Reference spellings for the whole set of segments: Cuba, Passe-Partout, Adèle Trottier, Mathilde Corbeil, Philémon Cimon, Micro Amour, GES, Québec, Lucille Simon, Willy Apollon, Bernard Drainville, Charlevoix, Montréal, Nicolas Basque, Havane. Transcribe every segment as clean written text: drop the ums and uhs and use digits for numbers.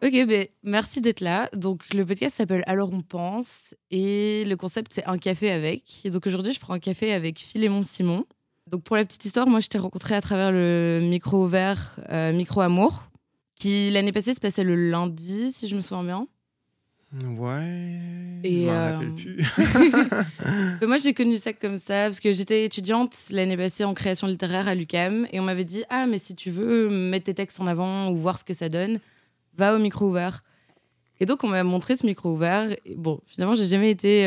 Ok, ben merci d'être là. Donc le podcast s'appelle Alors on pense et le concept c'est un café avec. Et donc aujourd'hui je prends un café avec Philémon Cimon. Donc pour la petite histoire, moi je t'ai rencontré à travers le micro ouvert Micro Amour qui l'année passée se passait le lundi si je me souviens bien. Ouais, je m'en rappelle plus. Moi, j'ai connu ça comme ça, parce que j'étais étudiante l'année passée en création littéraire à l'UQAM, et on m'avait dit « Ah, mais si tu veux mettre tes textes en avant ou voir ce que ça donne, va au micro ouvert. » Et donc, on m'a montré ce micro ouvert. Et bon, finalement, j'ai jamais été...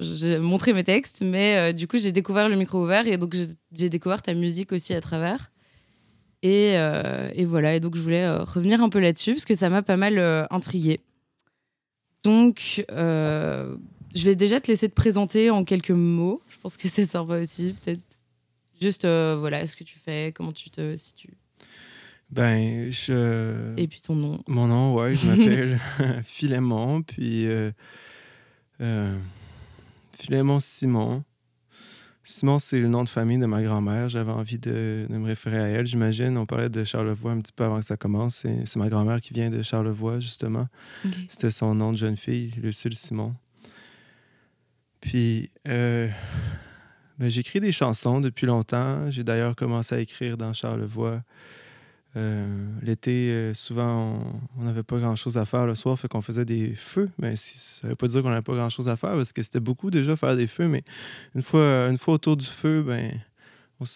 j'ai montré mes textes, mais du coup, j'ai découvert le micro ouvert, et donc j'ai découvert ta musique aussi à travers. Et voilà, et donc je voulais revenir un peu là-dessus, parce que ça m'a pas mal intriguée. Donc, je vais déjà te laisser te présenter en quelques mots. Je pense que c'est sympa aussi, peut-être. Juste, voilà, ce que tu fais, comment tu te situes. Ben, je... Et puis ton nom. Mon nom, ouais, je m'appelle Philémon, puis... Philémon Cimon. Simon, c'est le nom de famille de ma grand-mère. J'avais envie de me référer à elle, j'imagine. On parlait de Charlevoix un petit peu avant que ça commence. C'est ma grand-mère qui vient de Charlevoix, justement. Okay. C'était son nom de jeune fille, Lucille Simon. Puis, j'écris des chansons depuis longtemps. J'ai d'ailleurs commencé à écrire dans Charlevoix. L'été, souvent, on n'avait pas grand-chose à faire le soir, fait qu'on faisait des feux. Mais ça ne veut pas dire qu'on n'avait pas grand-chose à faire, parce que c'était beaucoup déjà faire des feux. Mais une fois autour du feu,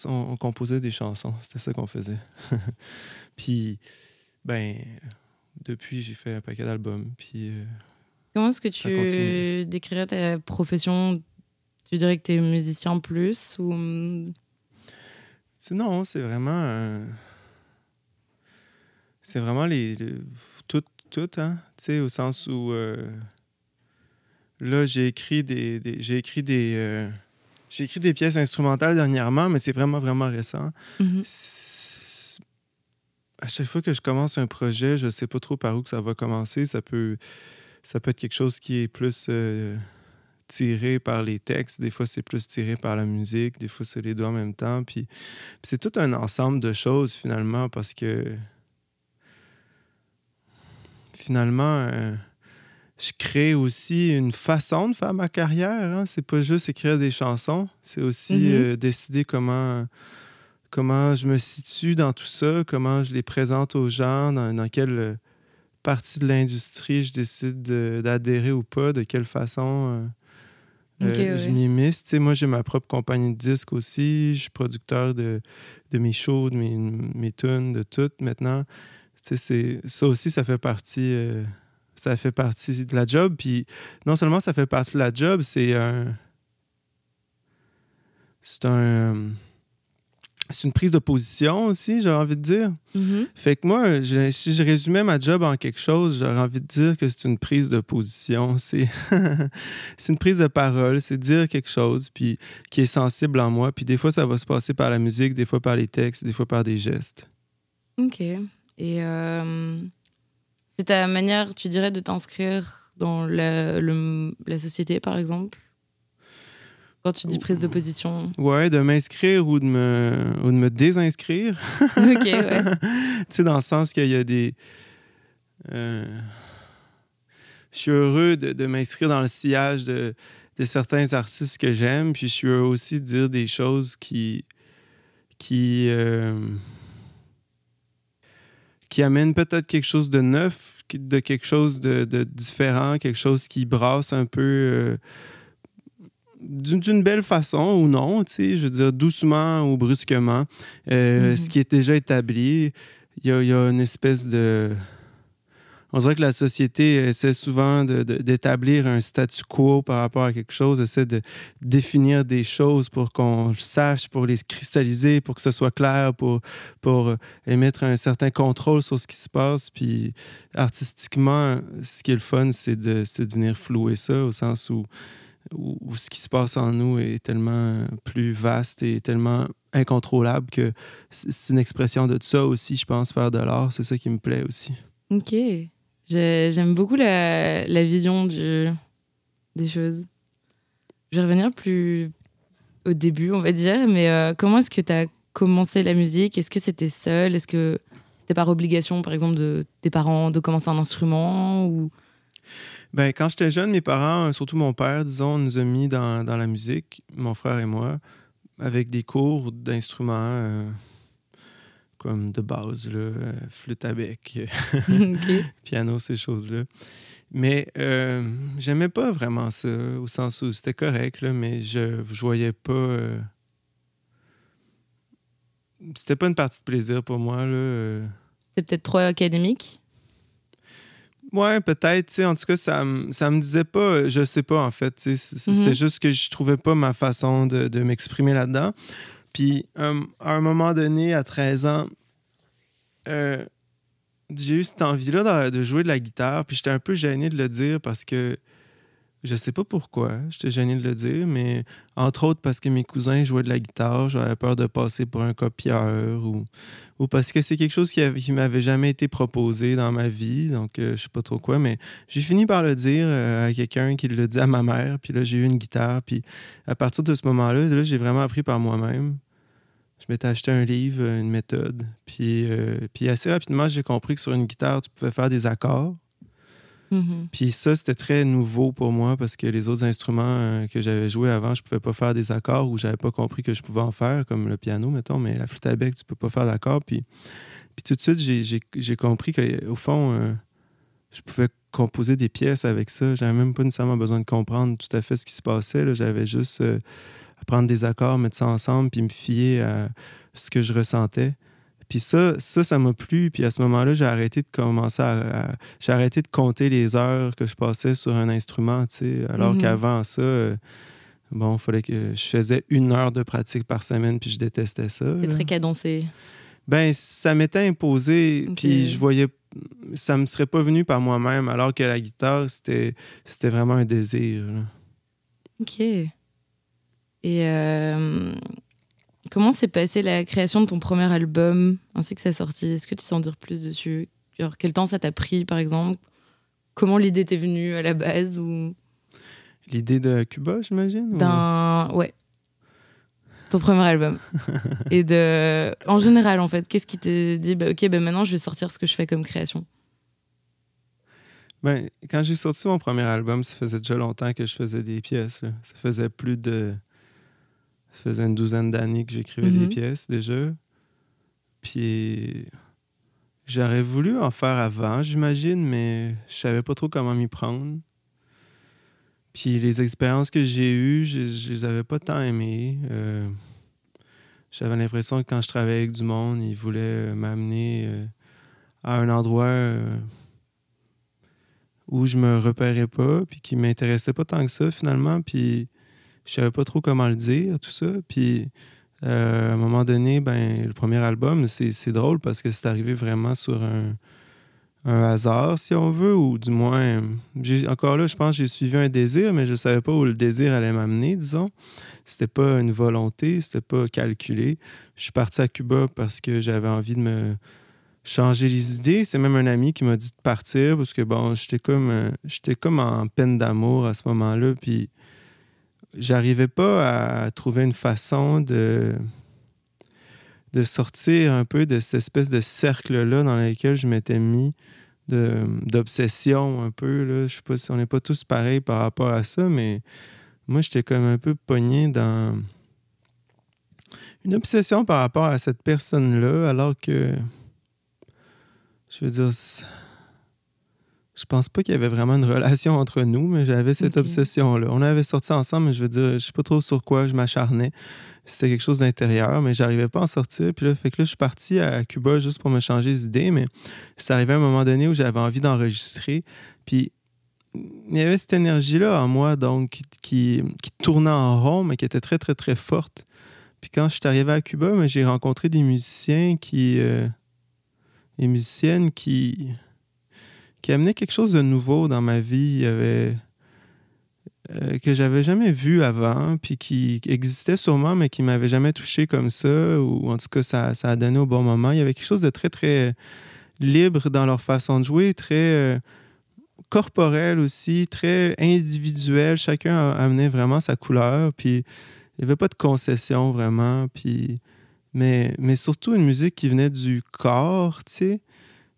on composait des chansons. C'était ça qu'on faisait. Puis, depuis, j'ai fait un paquet d'albums. Puis, comment est-ce que tu décrirais ta profession? Tu dirais que tu es musicien plus ou... Non, c'est vraiment... C'est vraiment tout, hein? Tu sais, au sens où... là, j'ai écrit des pièces instrumentales dernièrement, mais c'est vraiment, vraiment récent. Mm-hmm. À chaque fois que je commence un projet, je ne sais pas trop par où que ça va commencer. Ça peut être quelque chose qui est plus tiré par les textes. Des fois, c'est plus tiré par la musique. Des fois, c'est les deux en même temps. Puis c'est tout un ensemble de choses, finalement, parce que... Finalement, je crée aussi une façon de faire ma carrière. Hein? C'est pas juste écrire des chansons, c'est aussi décider comment je me situe dans tout ça, comment je les présente aux gens, dans quelle partie de l'industrie je décide d'adhérer ou pas, de quelle façon je m'immisce. Tu sais, moi, j'ai ma propre compagnie de disques aussi. Je suis producteur de mes shows, de mes tunes, de tout maintenant. Ça aussi, ça fait partie de la job. Puis non seulement ça fait partie de la job, c'est une prise de position aussi, j'aurais envie de dire. Mm-hmm. Fait que moi, si je résumais ma job en quelque chose, j'aurais envie de dire que c'est une prise de position. C'est une prise de parole, c'est dire quelque chose puis, qui est sensible en moi. Puis des fois, ça va se passer par la musique, des fois par les textes, des fois par des gestes. OK. Et c'est ta manière, tu dirais, de t'inscrire dans la société, par exemple? Quand tu dis prise de position. Ouais, de m'inscrire ou de me désinscrire. OK, ouais. Tu sais, dans le sens qu'il y a des... je suis heureux de m'inscrire dans le sillage de certains artistes que j'aime, puis je suis heureux aussi de dire des choses qui amène peut-être quelque chose de neuf, de quelque chose de différent, quelque chose qui brasse un peu d'une belle façon ou non, tu sais, je veux dire doucement ou brusquement. Ce qui est déjà établi, il y a une espèce de... On dirait que la société essaie souvent d'établir un statu quo par rapport à quelque chose, essaie de définir des choses pour qu'on le sache, pour les cristalliser, pour que ce soit clair, pour émettre un certain contrôle sur ce qui se passe. Puis artistiquement, ce qui est le fun, c'est de venir flouer ça, au sens où ce qui se passe en nous est tellement plus vaste et tellement incontrôlable que c'est une expression de ça aussi, je pense, faire de l'art. C'est ça qui me plaît aussi. OK. J'aime beaucoup la vision des choses. Je vais revenir plus au début, on va dire, mais comment est-ce que tu as commencé la musique? Est-ce que c'était seul? Est-ce que c'était par obligation, par exemple, de tes parents de commencer un instrument ou... Ben, quand j'étais jeune, mes parents, surtout mon père, disons, nous a mis dans la musique, mon frère et moi, avec des cours d'instruments comme de base, là, flûte à bec, okay. piano, ces choses-là. Mais j'aimais pas vraiment ça, au sens où c'était correct, là, mais je voyais pas... C'était pas une partie de plaisir pour moi. Là, C'était peut-être trop académique? Ouais, peut-être. En tout cas, ça me disait pas... Je sais pas, en fait. C'était juste que je trouvais pas ma façon de m'exprimer là-dedans. Puis, à un moment donné, à 13 ans, j'ai eu cette envie-là de jouer de la guitare. Puis, j'étais un peu gêné de le dire parce que... Je sais pas pourquoi, j'étais gêné de le dire, mais entre autres parce que mes cousins jouaient de la guitare, j'avais peur de passer pour un copieur ou parce que c'est quelque chose qui m'avait jamais été proposé dans ma vie, donc je sais pas trop quoi, mais j'ai fini par le dire à quelqu'un qui le dit à ma mère, puis là j'ai eu une guitare, puis à partir de ce moment-là, là, j'ai vraiment appris par moi-même. Je m'étais acheté un livre, une méthode, puis assez rapidement j'ai compris que sur une guitare tu pouvais faire des accords. Mm-hmm. Puis ça, c'était très nouveau pour moi parce que les autres instruments que j'avais joués avant, je pouvais pas faire des accords ou j'avais pas compris que je pouvais en faire, comme le piano, mettons, mais la flûte à bec, tu peux pas faire d'accords. Puis tout de suite, j'ai compris qu'au fond, je pouvais composer des pièces avec ça. J'avais même pas nécessairement besoin de comprendre tout à fait ce qui se passait. Là. J'avais juste à prendre des accords, mettre ça ensemble, puis me fier à ce que je ressentais. Puis ça m'a plu. Puis à ce moment-là, j'ai arrêté de commencer j'ai arrêté de compter les heures que je passais sur un instrument, tu sais. Alors qu'avant ça, bon, il fallait que je faisais 1 heure de pratique par semaine, puis je détestais ça. C'est très cadencé. Ben, ça m'était imposé, okay. Puis je voyais... Ça me serait pas venu par moi-même, alors que la guitare, c'était vraiment un désir, là. OK. Et... Comment s'est passée la création de ton premier album ainsi que sa sortie? Est-ce que tu sais en dire plus dessus? Alors, quel temps ça t'a pris, par exemple? Comment l'idée t'est venue à la base? Ou... L'idée de Cuba, j'imagine? Ouais. Ton premier album. Et de... En général, en fait, qu'est-ce qui t'a dit maintenant, je vais sortir ce que je fais comme création? Ben, quand j'ai sorti mon premier album, ça faisait déjà longtemps que je faisais des pièces. Là. Ça faisait plus de... Ça faisait une 12aine d'années que j'écrivais des pièces, déjà. Puis j'aurais voulu en faire avant, j'imagine, mais je savais pas trop comment m'y prendre. Puis les expériences que j'ai eues, je les avais pas tant aimées. J'avais l'impression que quand je travaillais avec du monde, ils voulaient m'amener à un endroit... où je me repérais pas, puis qui m'intéressait pas tant que ça, finalement, puis... Je savais pas trop comment le dire, tout ça. Puis, à un moment donné, le premier album, c'est drôle parce que c'est arrivé vraiment sur un hasard, si on veut, ou du moins... Encore là, je pense que j'ai suivi un désir, mais je savais pas où le désir allait m'amener, disons. C'était pas une volonté, c'était pas calculé. Je suis parti à Cuba parce que j'avais envie de me changer les idées. C'est même un ami qui m'a dit de partir parce que, bon, j'étais comme en peine d'amour à ce moment-là, puis... J'arrivais pas à trouver une façon de sortir un peu de cette espèce de cercle-là dans lequel je m'étais mis d'obsession un peu. Là. Je sais pas si on n'est pas tous pareils par rapport à ça, mais moi, j'étais comme un peu pogné dans une obsession par rapport à cette personne-là, alors que, je veux dire... Je pense pas qu'il y avait vraiment une relation entre nous, mais j'avais cette obsession-là. On avait sorti ensemble, mais je veux dire, je sais pas trop sur quoi je m'acharnais. C'était quelque chose d'intérieur, mais j'arrivais pas à en sortir. Puis là, je suis parti à Cuba juste pour me changer les idées, mais c'est arrivé à un moment donné où j'avais envie d'enregistrer. Puis il y avait cette énergie-là en moi, donc, qui tournait en rond, mais qui était très, très, très forte. Puis quand je suis arrivé à Cuba, mais j'ai rencontré des musiciens des musiciennes qui amenait quelque chose de nouveau dans ma vie. Il y avait, que j'avais jamais vu avant, puis qui existait sûrement, mais qui m'avait jamais touché comme ça, ou en tout cas, ça a donné au bon moment. Il y avait quelque chose de très, très libre dans leur façon de jouer, très corporel aussi, très individuel. Chacun amenait vraiment sa couleur, puis il n'y avait pas de concession vraiment, puis mais surtout une musique qui venait du corps, tu sais.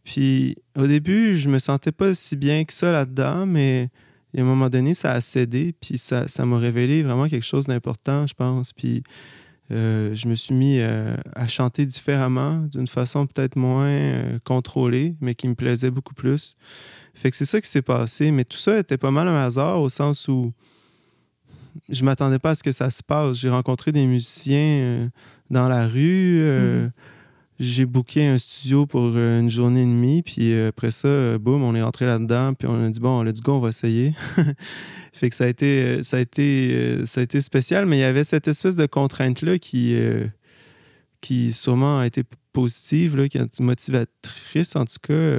Puis au début, je me sentais pas si bien que ça là-dedans, mais à un moment donné, ça a cédé, puis ça m'a révélé vraiment quelque chose d'important, je pense. Puis je me suis mis à chanter différemment, d'une façon peut-être moins contrôlée, mais qui me plaisait beaucoup plus. Fait que c'est ça qui s'est passé, mais tout ça était pas mal un hasard, au sens où je m'attendais pas à ce que ça se passe. J'ai rencontré des musiciens dans la rue, j'ai booké un studio pour une journée et demie, puis après ça, boum, on est rentré là-dedans, puis on a dit, bon, let's go, on va essayer. Fait que ça a été spécial, mais il y avait cette espèce de contrainte-là qui sûrement a été positive, là, qui a été motivatrice, en tout cas,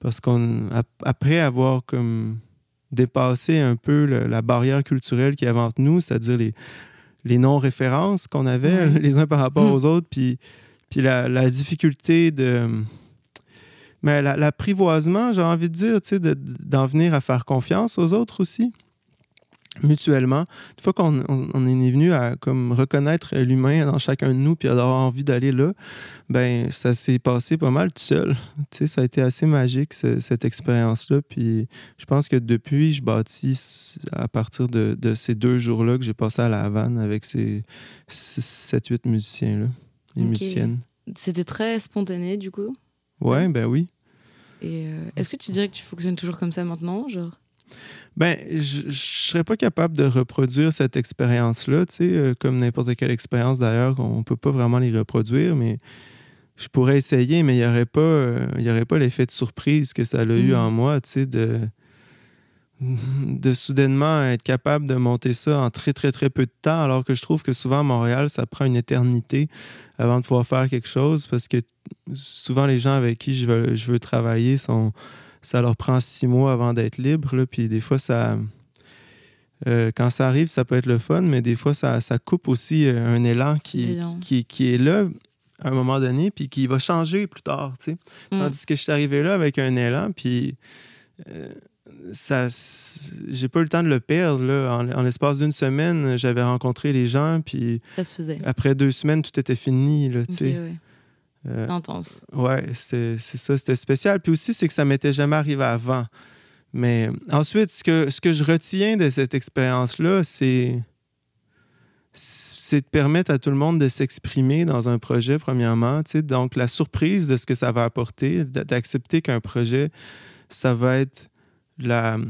parce qu'après avoir comme dépassé un peu la barrière culturelle qu'il y avait entre nous, c'est-à-dire les non-références qu'on avait les uns par rapport aux autres, puis la difficulté de... Mais l'apprivoisement, j'ai envie de dire, tu sais, d'en venir à faire confiance aux autres aussi, mutuellement. Une fois qu'on est venu à comme, reconnaître l'humain dans chacun de nous puis à avoir envie d'aller là, ben ça s'est passé pas mal tout seul. Tu sais, ça a été assez magique, cette expérience-là. Puis je pense que depuis, je bâtis à partir de ces 2 jours-là que j'ai passé à la Havane avec ces 7-8 musiciens-là. Les musiciennes. C'était très spontané, du coup? Ouais, ben oui. Et est-ce que tu dirais que tu fonctionnes toujours comme ça maintenant, genre? Ben, je serais pas capable de reproduire cette expérience-là, tu sais, comme n'importe quelle expérience, d'ailleurs, on peut pas vraiment les reproduire, mais je pourrais essayer, mais il y aurait pas, l'effet de surprise que ça a eu en moi, tu sais, de soudainement être capable de monter ça en très, très, très peu de temps, alors que je trouve que souvent à Montréal, ça prend une éternité avant de pouvoir faire quelque chose, parce que souvent les gens avec qui je veux travailler, ça leur prend 6 mois avant d'être libre, là, puis des fois, ça... quand ça arrive, ça peut être le fun, mais des fois, ça coupe aussi un élan qui est là à un moment donné, puis qui va changer plus tard, tu sais. Tandis que je suis arrivé là avec un élan, puis... j'ai pas eu le temps de le perdre là. En l'espace d'une semaine, j'avais rencontré les gens, puis ça se faisait. Après 2 semaines, tout était fini là, tu sais. Okay, intense. Ouais, c'est ça, c'était spécial. Puis aussi, c'est que ça m'était jamais arrivé avant. Mais ensuite, ce que je retiens de cette expérience là, c'est de permettre à tout le monde de s'exprimer dans un projet, premièrement, tu sais. Donc la surprise de ce que ça va apporter, d'accepter qu'un projet, ça va être la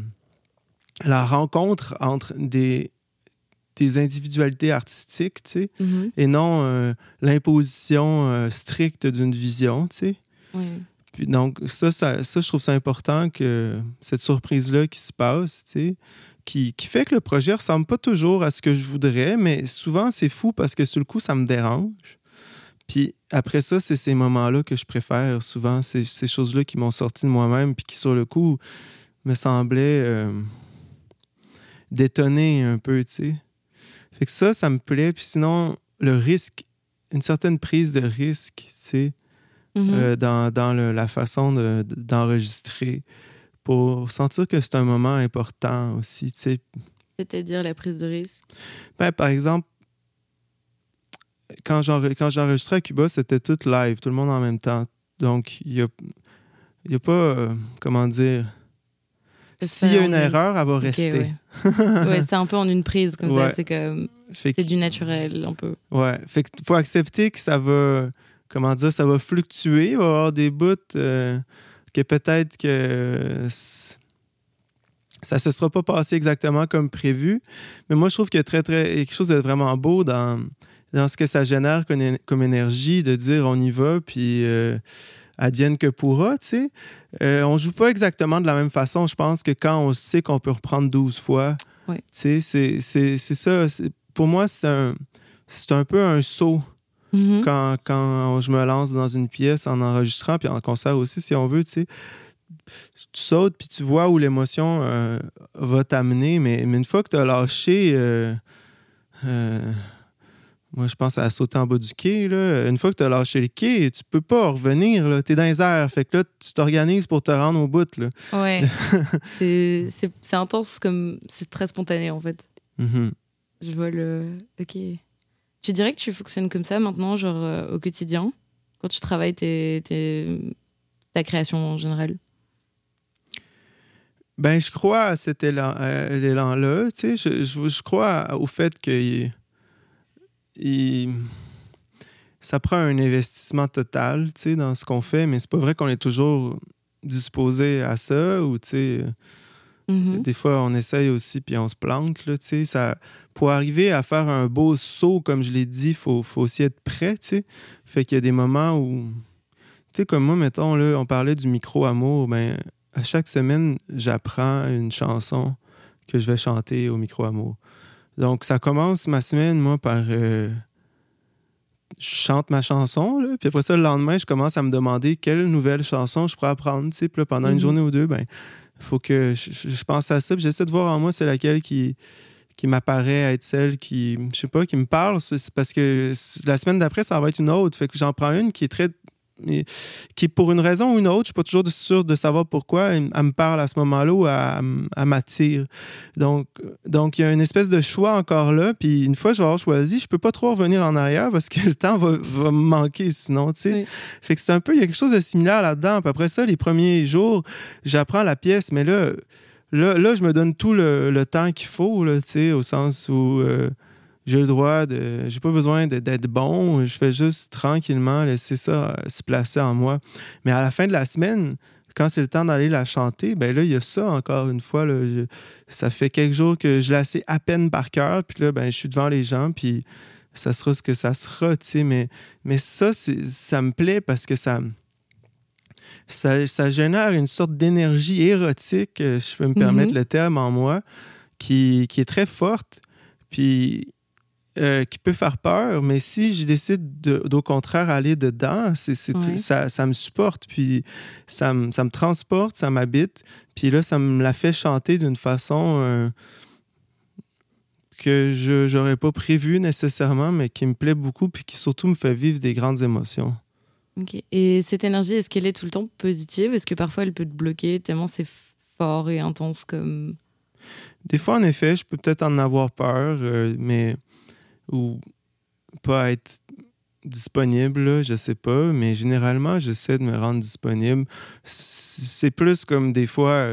rencontre entre des individualités artistiques, tu sais, et non l'imposition stricte d'une vision, tu sais. Oui. Puis donc, ça, je trouve ça important, que cette surprise-là qui se passe, tu sais, qui fait que le projet ne ressemble pas toujours à ce que je voudrais, mais souvent, c'est fou parce que sur le coup, ça me dérange. Puis après ça, c'est ces moments-là que je préfère souvent, ces choses-là qui m'ont sorti de moi-même puis qui, sur le coup... me semblait détonner un peu, tu sais. Fait que ça me plaît. Puis sinon, le risque, une certaine prise de risque, tu sais, dans la façon d'enregistrer, pour sentir que c'est un moment important aussi, tu sais. C'est-à-dire la prise de risque? Ben, par exemple, quand j'enregistrais à Cuba, c'était tout live, tout le monde en même temps. Donc, il y a pas, comment dire... S'il y a une erreur, elle va rester. Ouais. Ouais, c'est un peu en une prise, comme ouais. Ça. C'est comme... c'est du naturel, un peu. Ouais. Fait qu'il faut accepter que ça va... Comment dire? Ça va fluctuer. Il va y avoir des bouts que peut-être que... ça se sera pas passé exactement comme prévu. Mais moi, je trouve qu'il y a quelque chose de vraiment beau dans ce que ça génère comme énergie, de dire on y va, puis... advienne que pourra, tu sais. On joue pas exactement de la même façon, je pense, que quand on sait qu'on peut reprendre 12 fois. Ouais. Tu sais, c'est ça. Pour moi, c'est un peu un saut quand je me lance dans une pièce en enregistrant, puis en concert aussi, si on veut, tu sais. Tu sautes, puis tu vois où l'émotion va t'amener, mais une fois que tu as lâché... moi, je pense à sauter en bas du quai, là. Une fois que tu as lâché le quai, tu peux pas revenir, là. T'es dans les airs. Fait que là, tu t'organises pour te rendre au bout, là. Ouais. c'est intense, comme... C'est très spontané, en fait. Je vois le... OK. Tu dirais que tu fonctionnes comme ça maintenant, genre au quotidien, quand tu travailles ta création en général? Ben, je crois à cet élan-là. Tu sais, je crois au fait que ça prend un investissement total, tu sais, dans ce qu'on fait, mais c'est pas vrai qu'on est toujours disposé à ça, ou tu sais... Mm-hmm. Des fois, on essaye aussi, puis on se plante. Là, ça... Pour arriver à faire un beau saut, comme je l'ai dit, il faut aussi être prêt. T'sais. Fait qu'il y a des moments où... Tu sais, comme moi, mettons, là, on parlait du Micro Amour. Ben, à chaque semaine, j'apprends une chanson que je vais chanter au Micro Amour. Donc, ça commence ma semaine, moi, par... je chante ma chanson, là, puis après ça, le lendemain, je commence à me demander quelle nouvelle chanson je pourrais apprendre. Puis là, pendant une journée ou deux, ben... faut que je pense à ça, puis j'essaie de voir en moi c'est laquelle qui m'apparaît être celle qui, je sais pas, qui me parle, c'est parce que la semaine d'après ça va être une autre, fait que j'en prends une qui est très, qui pour une raison ou une autre, je suis pas toujours sûr de savoir pourquoi elle me parle à ce moment-là ou elle m'attire, donc il y a une espèce de choix encore là, puis une fois que je vais avoir choisi, je peux pas trop revenir en arrière parce que le temps va me manquer sinon, tu sais, oui. Fait que c'est un peu, il y a quelque chose de similaire là-dedans. Puis après ça, les premiers jours, j'apprends la pièce, mais là je me donne tout le temps qu'il faut, tu sais, au sens où j'ai le droit de... J'ai pas besoin d'être bon. Je fais juste tranquillement laisser ça se placer en moi. Mais à la fin de la semaine, quand c'est le temps d'aller la chanter, ben là, il y a ça encore une fois. Là, ça fait quelques jours que je la sais à peine par cœur. Puis là, ben, je suis devant les gens, puis ça sera ce que ça sera, tu sais. Mais ça, ça me plaît parce que ça génère une sorte d'énergie érotique, si je peux me permettre le terme, en moi, qui est très forte. Puis... qui peut faire peur, mais si je décide d'au contraire aller dedans, ouais. ça me supporte, puis ça me transporte, ça m'habite, puis là, ça me la fait chanter d'une façon que je n'aurais pas prévue nécessairement, mais qui me plaît beaucoup, puis qui surtout me fait vivre des grandes émotions. OK. Et cette énergie, est-ce qu'elle est tout le temps positive? Est-ce que parfois, elle peut te bloquer tellement c'est fort et intense comme... Des fois, en effet, je peux peut-être en avoir peur, mais... ou pas être disponible, là, je sais pas, mais généralement, j'essaie de me rendre disponible. C'est plus comme des fois,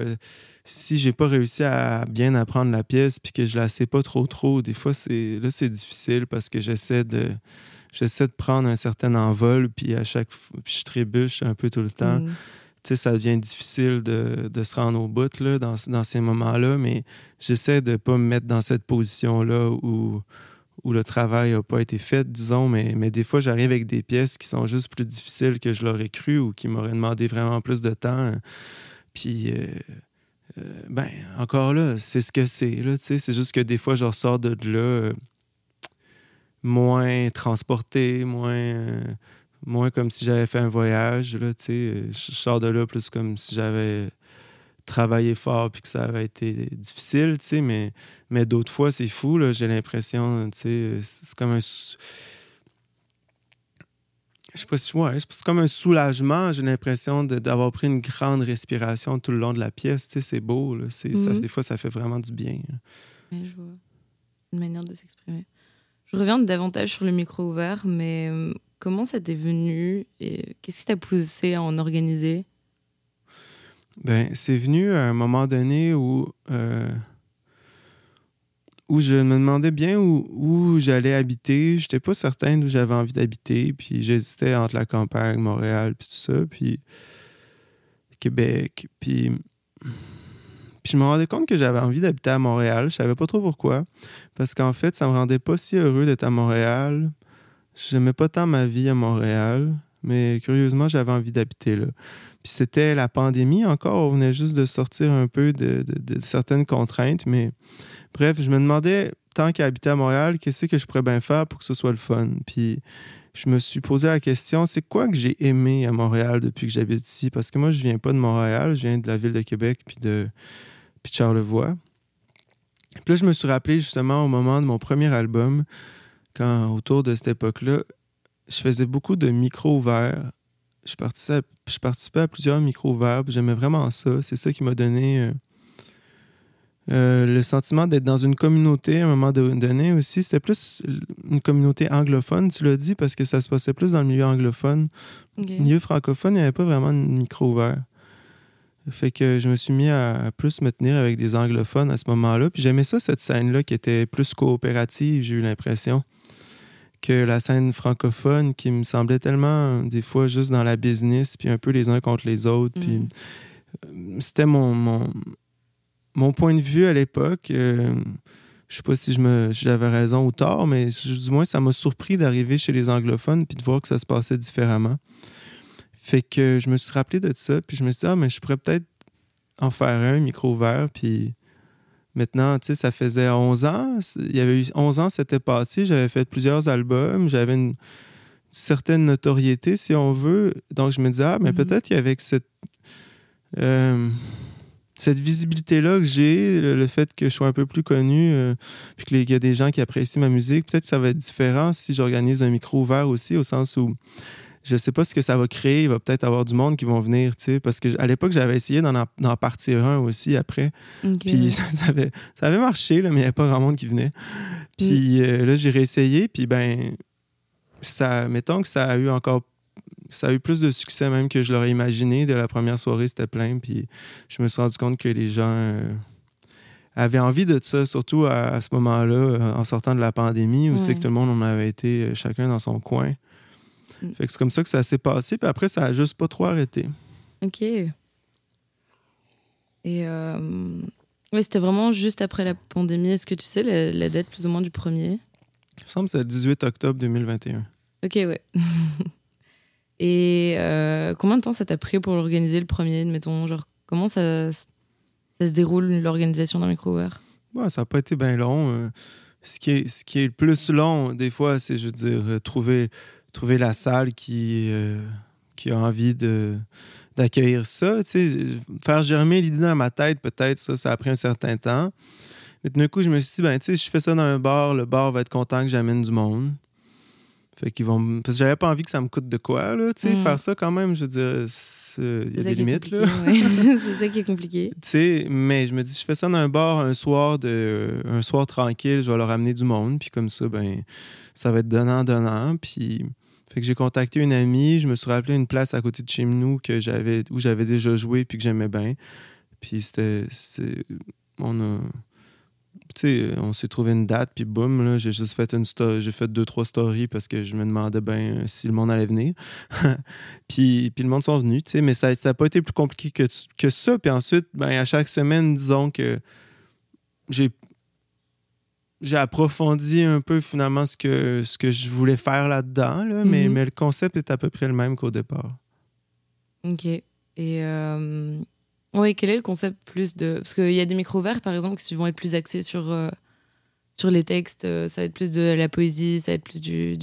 si j'ai pas réussi à bien apprendre la pièce puis que je la sais pas trop, des fois, c'est difficile parce que j'essaie de prendre un certain envol, puis à chaque fois, je trébuche un peu tout le temps. Tu sais, ça devient difficile de se rendre au bout, là, dans ces moments-là, mais j'essaie de pas me mettre dans cette position-là où le travail n'a pas été fait, disons, mais des fois, j'arrive avec des pièces qui sont juste plus difficiles que je l'aurais cru ou qui m'auraient demandé vraiment plus de temps. Puis, ben, encore là, c'est ce que c'est, là, tu sais. C'est juste que des fois, je ressors de là moins transporté, moins comme si j'avais fait un voyage, là, tu sais. Je sors de là plus comme si j'avais... travailler fort puis que ça avait été difficile, tu sais, mais d'autres fois, c'est fou, là, j'ai l'impression, tu sais, c'est comme un... Je sais pas si... Ouais, c'est comme un soulagement, j'ai l'impression d'avoir pris une grande respiration tout le long de la pièce, tu sais, c'est beau, là, ça, des fois, ça fait vraiment du bien. Ouais, je vois. C'est une manière de s'exprimer. Je reviens davantage sur le micro ouvert, mais comment ça t'est venu et qu'est-ce qui t'a poussé à en organiser? Ben, c'est venu à un moment donné où je me demandais bien où j'allais habiter. Je n'étais pas certain d'où j'avais envie d'habiter. Puis j'hésitais entre la campagne, Montréal, puis tout ça, puis Québec. Puis je me rendais compte que j'avais envie d'habiter à Montréal. Je ne savais pas trop pourquoi. Parce qu'en fait, ça ne me rendait pas si heureux d'être à Montréal. Je n'aimais pas tant ma vie à Montréal. Mais curieusement, j'avais envie d'habiter là. Puis c'était la pandémie encore. On venait juste de sortir un peu de certaines contraintes. Mais bref, je me demandais, tant qu'à habiter à Montréal, qu'est-ce que je pourrais bien faire pour que ce soit le fun? Puis je me suis posé la question, c'est quoi que j'ai aimé à Montréal depuis que j'habite ici? Parce que moi, je viens pas de Montréal. Je viens de la ville de Québec puis de Charlevoix. Puis là, je me suis rappelé justement au moment de mon premier album, quand autour de cette époque-là, je faisais beaucoup de micros ouverts. Je participais à plusieurs micros ouverts. J'aimais vraiment ça. C'est ça qui m'a donné Le sentiment d'être dans une communauté à un moment donné aussi, c'était plus une communauté anglophone, tu l'as dit, parce que ça se passait plus dans le milieu anglophone. Okay. Le milieu francophone, il n'y avait pas vraiment de micro ouvert. Fait que je me suis mis à plus me tenir avec des anglophones à ce moment-là. Puis j'aimais ça, cette scène-là, qui était plus coopérative, j'ai eu l'impression, que la scène francophone qui me semblait tellement, des fois, juste dans la business, puis un peu les uns contre les autres. Puis c'était mon point de vue à l'époque. Je sais pas si j'avais raison ou tort, mais du moins, ça m'a surpris d'arriver chez les anglophones puis de voir que ça se passait différemment. Fait que je me suis rappelé de ça, puis je me suis dit, mais je pourrais peut-être en faire un micro ouvert. Puis maintenant, tu sais, ça faisait 11 ans. Il y avait eu 11 ans, c'était passé. J'avais fait plusieurs albums. J'avais une certaine notoriété, si on veut. Donc, je me disais, mais peut-être qu'avec cette visibilité-là que j'ai, le fait que je sois un peu plus connu, puis qu'il y a des gens qui apprécient ma musique, peut-être que ça va être différent si j'organise un micro ouvert aussi, au sens où je ne sais pas ce que ça va créer. Il va peut-être avoir du monde qui vont venir, tu sais. Parce qu'à l'époque, j'avais essayé d'en partir un aussi après. Okay. Puis ça avait marché, là, mais il n'y avait pas grand monde qui venait. Puis là, j'ai réessayé. Puis ben, ça, mettons que ça a eu plus de succès même que je l'aurais imaginé. De la première soirée, c'était plein. Puis je me suis rendu compte que les gens avaient envie de ça, surtout à ce moment-là, en sortant de la pandémie, où c'est que tout le monde, on avait été chacun dans son coin. Fait que c'est comme ça que ça s'est passé, puis après, ça a juste pas trop arrêté. OK. Et oui, c'était vraiment juste après la pandémie. Est-ce que tu sais la date plus ou moins du premier? Il me semble que c'est le 18 octobre 2021. OK, ouais. Et combien de temps ça t'a pris pour l'organiser, le premier, mettons? Genre, comment ça se déroule, l'organisation d'un micro-ouvert? Ouais, ça n'a pas été bien long. Ce qui est le plus long, des fois, c'est, je veux dire, trouver la salle qui a envie d'accueillir ça. Tu sais, faire germer l'idée dans ma tête, peut-être, ça a pris un certain temps. Mais d'un coup, je me suis dit, tu sais, si je fais ça dans un bar, le bar va être content que j'amène du monde. Fait qu'ils vont... Parce que j'avais pas envie que ça me coûte de quoi, là, tu sais, faire ça quand même, je veux dire, il y a des limites, là. Ouais. C'est ça qui est compliqué. Tu sais, mais je me dis, je fais ça dans un bar un soir tranquille, je vais leur amener du monde, puis comme ça, ça va être donnant, puis... Fait que j'ai contacté une amie, je me suis rappelé une place à côté de chez nous où j'avais déjà joué, puis que j'aimais bien. Puis Tu sais, on s'est trouvé une date, puis boum, là, j'ai juste fait j'ai fait 2-3 stories parce que je me demandais si le monde allait venir. puis le monde sont venus, tu sais, mais ça n'a pas été plus compliqué que ça. Puis ensuite, à chaque semaine, disons que j'ai approfondi un peu finalement ce que je voulais faire là-dedans, là, mais le concept est à peu près le même qu'au départ. OK. Et... Oui, quel est le concept plus de... Parce qu'il y a des micro-ouverts, par exemple, qui vont être plus axés sur les textes. Ça va être plus de la poésie, ça va être plus de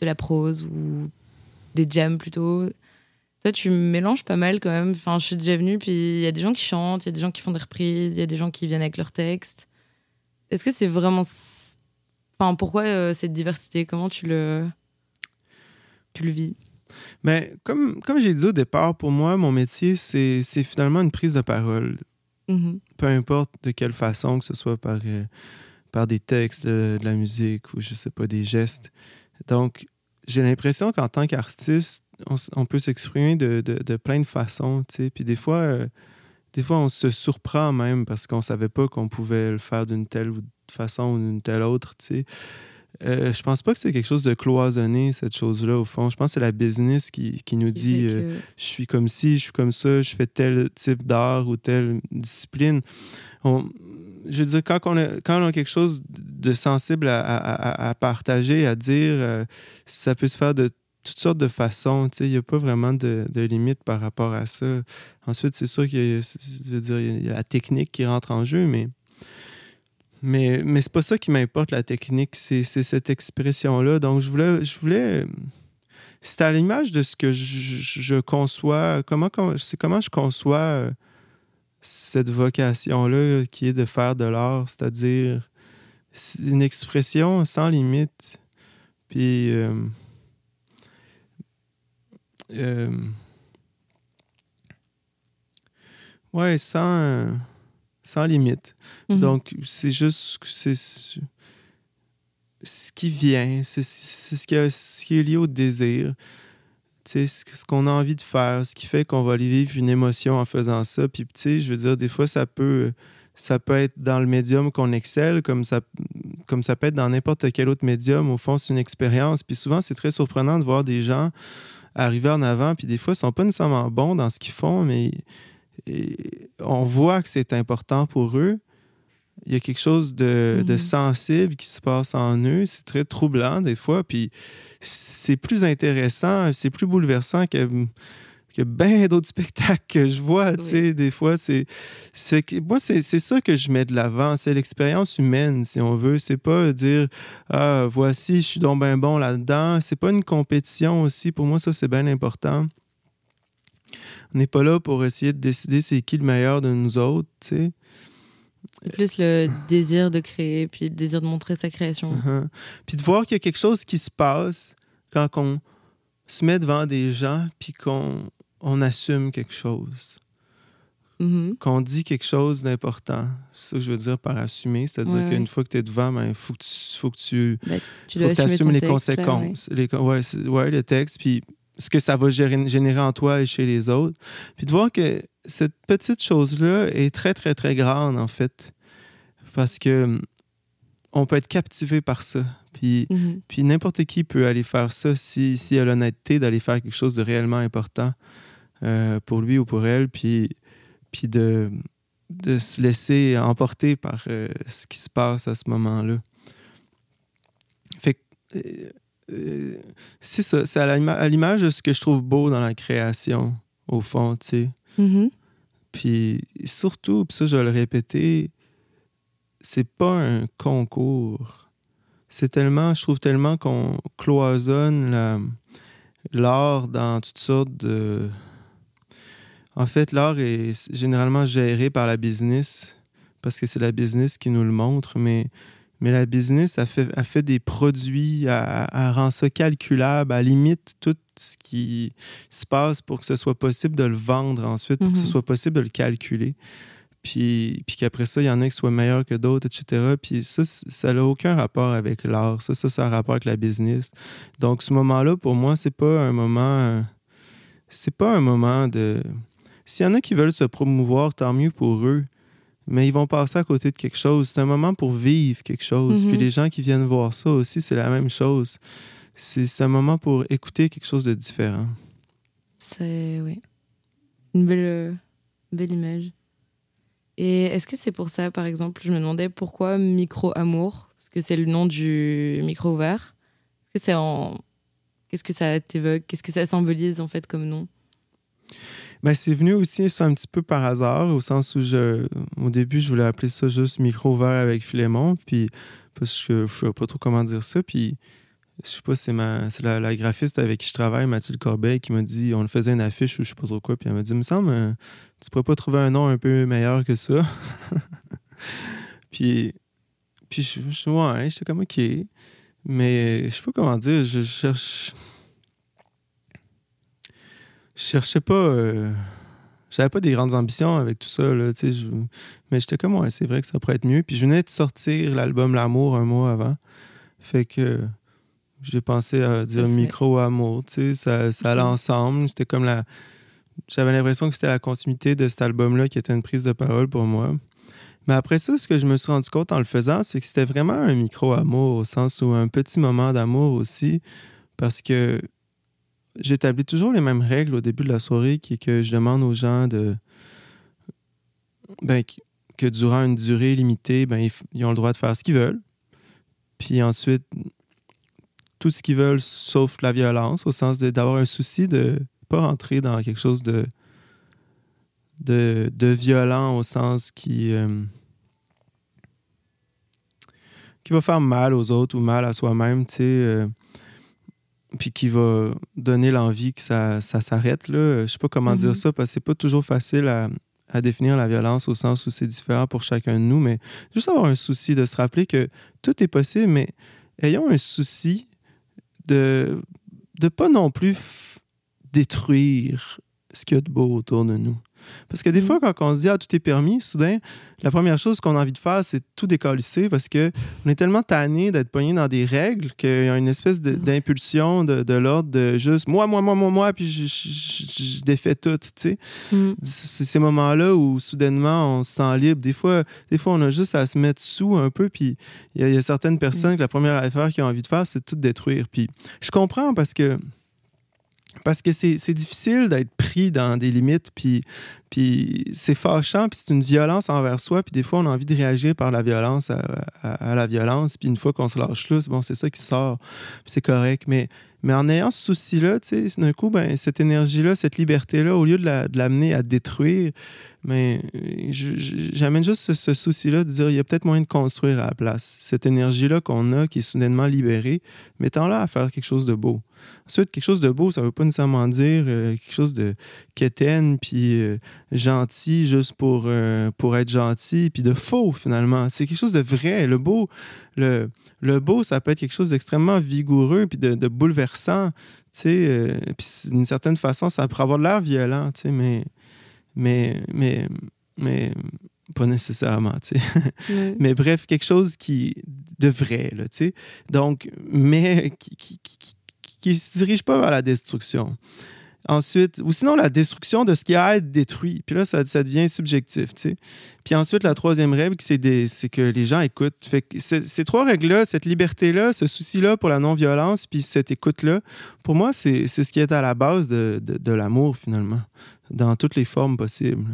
la prose ou des jams plutôt. Toi, tu mélanges pas mal quand même. Enfin, je suis déjà venue, puis il y a des gens qui chantent, il y a des gens qui font des reprises, il y a des gens qui viennent avec leurs textes. Est-ce que c'est vraiment... Enfin, pourquoi cette diversité? Comment tu le vis? Mais comme j'ai dit au départ, pour moi, mon métier, c'est finalement une prise de parole. Mm-hmm. Peu importe de quelle façon, que ce soit par des textes, de la musique ou, je sais pas, des gestes. Donc, j'ai l'impression qu'en tant qu'artiste, on peut s'exprimer de plein de façons, tu sais. Puis des fois, on se surprend même parce qu'on savait pas qu'on pouvait le faire d'une telle façon ou d'une telle autre, tu sais. Je pense pas que c'est quelque chose de cloisonné, cette chose-là, au fond. Je pense que c'est la business qui nous dit je suis comme ci, je suis comme ça, je fais tel type d'art ou telle discipline. Je veux dire, quand on a quelque chose de sensible à partager, à dire, ça peut se faire de toutes sortes de façons. Il n'y a pas vraiment de limite par rapport à ça. Ensuite, c'est sûr qu'il y a la technique qui rentre en jeu, Mais c'est pas ça qui m'importe, la technique, c'est cette expression-là. Donc, je voulais c'est à l'image de ce que je conçois, comment je conçois cette vocation-là qui est de faire de l'art, c'est-à-dire une expression sans limite. Puis... ouais, sans... sans limite. Mm-hmm. Donc, c'est juste... c'est ce qui vient, c'est ce qui est lié au désir. Tu sais, ce qu'on a envie de faire, ce qui fait qu'on va aller vivre une émotion en faisant ça. Puis, tu sais, je veux dire, des fois, ça peut être dans le médium qu'on excelle, comme ça peut être dans n'importe quel autre médium. Au fond, c'est une expérience. Puis souvent, c'est très surprenant de voir des gens arriver en avant, puis des fois, ils ne sont pas nécessairement bons dans ce qu'ils font, mais on voit que c'est important pour eux. Il y a quelque chose de sensible qui se passe en eux. C'est très troublant, des fois, puis c'est plus intéressant, c'est plus bouleversant que bien d'autres spectacles que je vois, oui. Tu sais, des fois, c'est ça que je mets de l'avant, c'est l'expérience humaine, si on veut. C'est pas dire, ah, voici, je suis donc bien bon là-dedans. C'est pas une compétition aussi. Pour moi, ça, c'est bien important. On n'est pas là pour essayer de décider c'est qui le meilleur de nous autres, tu sais. C'est plus le désir de créer, puis le désir de montrer sa création. Uh-huh. Puis de voir qu'il y a quelque chose qui se passe quand on se met devant des gens, puis qu'on assume quelque chose, qu'on dit quelque chose d'important. C'est ça que je veux dire par assumer, c'est-à-dire qu'une fois que tu es devant, il faut que tu assumes les conséquences. Le texte, puis ce que ça va générer en toi et chez les autres. Puis de voir que cette petite chose-là est très, très, très grande, en fait, parce que on peut être captivé par ça. Puis n'importe qui peut aller faire ça s'il a l'honnêteté d'aller faire quelque chose de réellement important pour lui ou pour elle, puis de se laisser emporter par ce qui se passe à ce moment-là. Fait que, c'est ça, c'est à l'image de ce que je trouve beau dans la création, au fond, tu sais. Mm-hmm. Puis surtout, puis ça je vais le répéter, c'est pas un concours. C'est tellement, je trouve tellement qu'on cloisonne l'art dans toutes sortes de... En fait, l'art est généralement géré par la business, parce que c'est la business qui nous le montre, mais la business a fait des produits, elle rend ça calculable, elle limite tout ce qui se passe pour que ce soit possible de le vendre ensuite, pour que ce soit possible de le calculer. Puis qu'après ça, il y en a qui soient meilleurs que d'autres, etc. Puis ça n'a aucun rapport avec l'art. Ça a un rapport avec la business. Donc, ce moment-là, pour moi, c'est pas un moment de... S'il y en a qui veulent se promouvoir, tant mieux pour eux. Mais ils vont passer à côté de quelque chose. C'est un moment pour vivre quelque chose. Mm-hmm. Puis les gens qui viennent voir ça aussi, c'est la même chose. C'est un moment pour écouter quelque chose de différent. C'est... Oui. C'est une belle image. Et est-ce que c'est pour ça, par exemple, je me demandais pourquoi Micro Amour, parce que c'est le nom du micro ouvert. Est-ce que c'est en... Qu'est-ce que ça t'évoque? Qu'est-ce que ça symbolise, en fait, comme nom? Ben, c'est venu aussi un petit peu par hasard, au sens où au début, je voulais appeler ça juste Micro ouvert avec Philémon, puis parce que je ne sais pas trop comment dire ça, puis je sais pas, c'est la graphiste avec qui je travaille, Mathilde Corbeil, qui m'a dit, on le faisait une affiche ou je sais pas trop quoi, puis elle m'a dit, il me semble, tu pourrais pas trouver un nom un peu meilleur que ça. puis je ouais, j'étais comme OK, mais je sais pas comment dire, je cherchais pas, j'avais pas des grandes ambitions avec tout ça là, tu sais, mais j'étais comme ouais, c'est vrai que ça pourrait être mieux, puis je venais de sortir l'album L'Amour un mois avant, fait que j'ai pensé à dire micro-amour, tu sais, ça allait ensemble. C'était comme J'avais l'impression que c'était la continuité de cet album-là qui était une prise de parole pour moi. Mais après ça, ce que je me suis rendu compte en le faisant, c'est que c'était vraiment un micro-amour, au sens où un petit moment d'amour aussi, parce que j'établis toujours les mêmes règles au début de la soirée, qui est que je demande aux gens que durant une durée limitée, ils ont le droit de faire ce qu'ils veulent. Puis ensuite... tout ce qu'ils veulent, sauf la violence, au sens d'avoir un souci de pas rentrer dans quelque chose de violent, au sens qui va faire mal aux autres ou mal à soi-même, tu sais, puis qui va donner l'envie que ça s'arrête, là. Je sais pas comment dire ça, parce que c'est pas toujours facile à définir la violence, au sens où c'est différent pour chacun de nous, mais juste avoir un souci de se rappeler que tout est possible, mais ayons un souci de pas non plus détruire ce qu'il y a de beau autour de nous. Parce que des fois, quand on se dit « Ah, tout est permis », soudain, la première chose qu'on a envie de faire, c'est tout décalisser parce qu'on est tellement tanné d'être pogné dans des règles qu'il y a une espèce d'impulsion de l'ordre de juste « moi », puis je défais tout, tu sais. C'est ces moments-là où, soudainement, on se sent libre. Des fois, on a juste à se mettre sous un peu, puis il y a certaines personnes que la première affaire qu'ils ont envie de faire, c'est de tout détruire. Puis je comprends parce que c'est difficile d'être pris dans des limites, puis c'est fâchant, puis c'est une violence envers soi, puis des fois, on a envie de réagir par la violence à la violence, puis une fois qu'on se lâche là, c'est ça qui sort, puis c'est correct, mais en ayant ce souci-là, tu sais, d'un coup, cette énergie-là, cette liberté-là, au lieu de l'amener à détruire, j'amène juste ce souci-là de dire, il y a peut-être moyen de construire à la place. Cette énergie-là qu'on a, qui est soudainement libérée, mettons-la à faire quelque chose de beau. Ensuite, quelque chose de beau, ça ne veut pas nécessairement dire quelque chose de quétaine, puis gentil juste pour être gentil, puis de faux, finalement. C'est quelque chose de vrai. Le beau, le beau, ça peut être quelque chose d'extrêmement vigoureux, puis de bouleversant, tu sais, puis d'une certaine façon, ça pourrait avoir de l'air violent, tu sais, mais pas nécessairement, tu sais. Mais bref, quelque chose qui de vrai, là, tu sais. Donc, mais qui se dirige pas vers la destruction. Ensuite, ou sinon la destruction de ce qui a à être détruit. Puis là, ça devient subjectif, tu sais. Puis ensuite, la troisième règle, c'est que les gens écoutent. Fait que ces trois règles-là, cette liberté-là, ce souci-là pour la non-violence, puis cette écoute-là, pour moi, c'est ce qui est à la base de l'amour, finalement, dans toutes les formes possibles.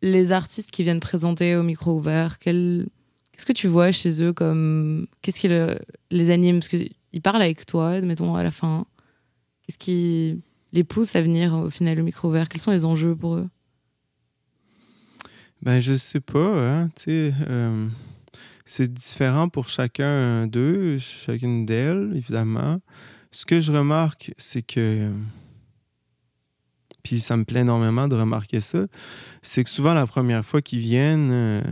Les artistes qui viennent présenter au micro ouvert, qu'est-ce que tu vois chez eux comme... Qu'est-ce qui les anime? Parce qu'ils parlent avec toi, mettons, à la fin. Qu'est-ce qui... les poussent à venir au final au micro ouvert? Quels sont les enjeux pour eux? Je sais pas. Hein, c'est différent pour chacun d'eux, chacune d'elles, évidemment. Ce que je remarque, c'est que... Puis ça me plaît énormément de remarquer ça. C'est que souvent, la première fois qu'ils viennent,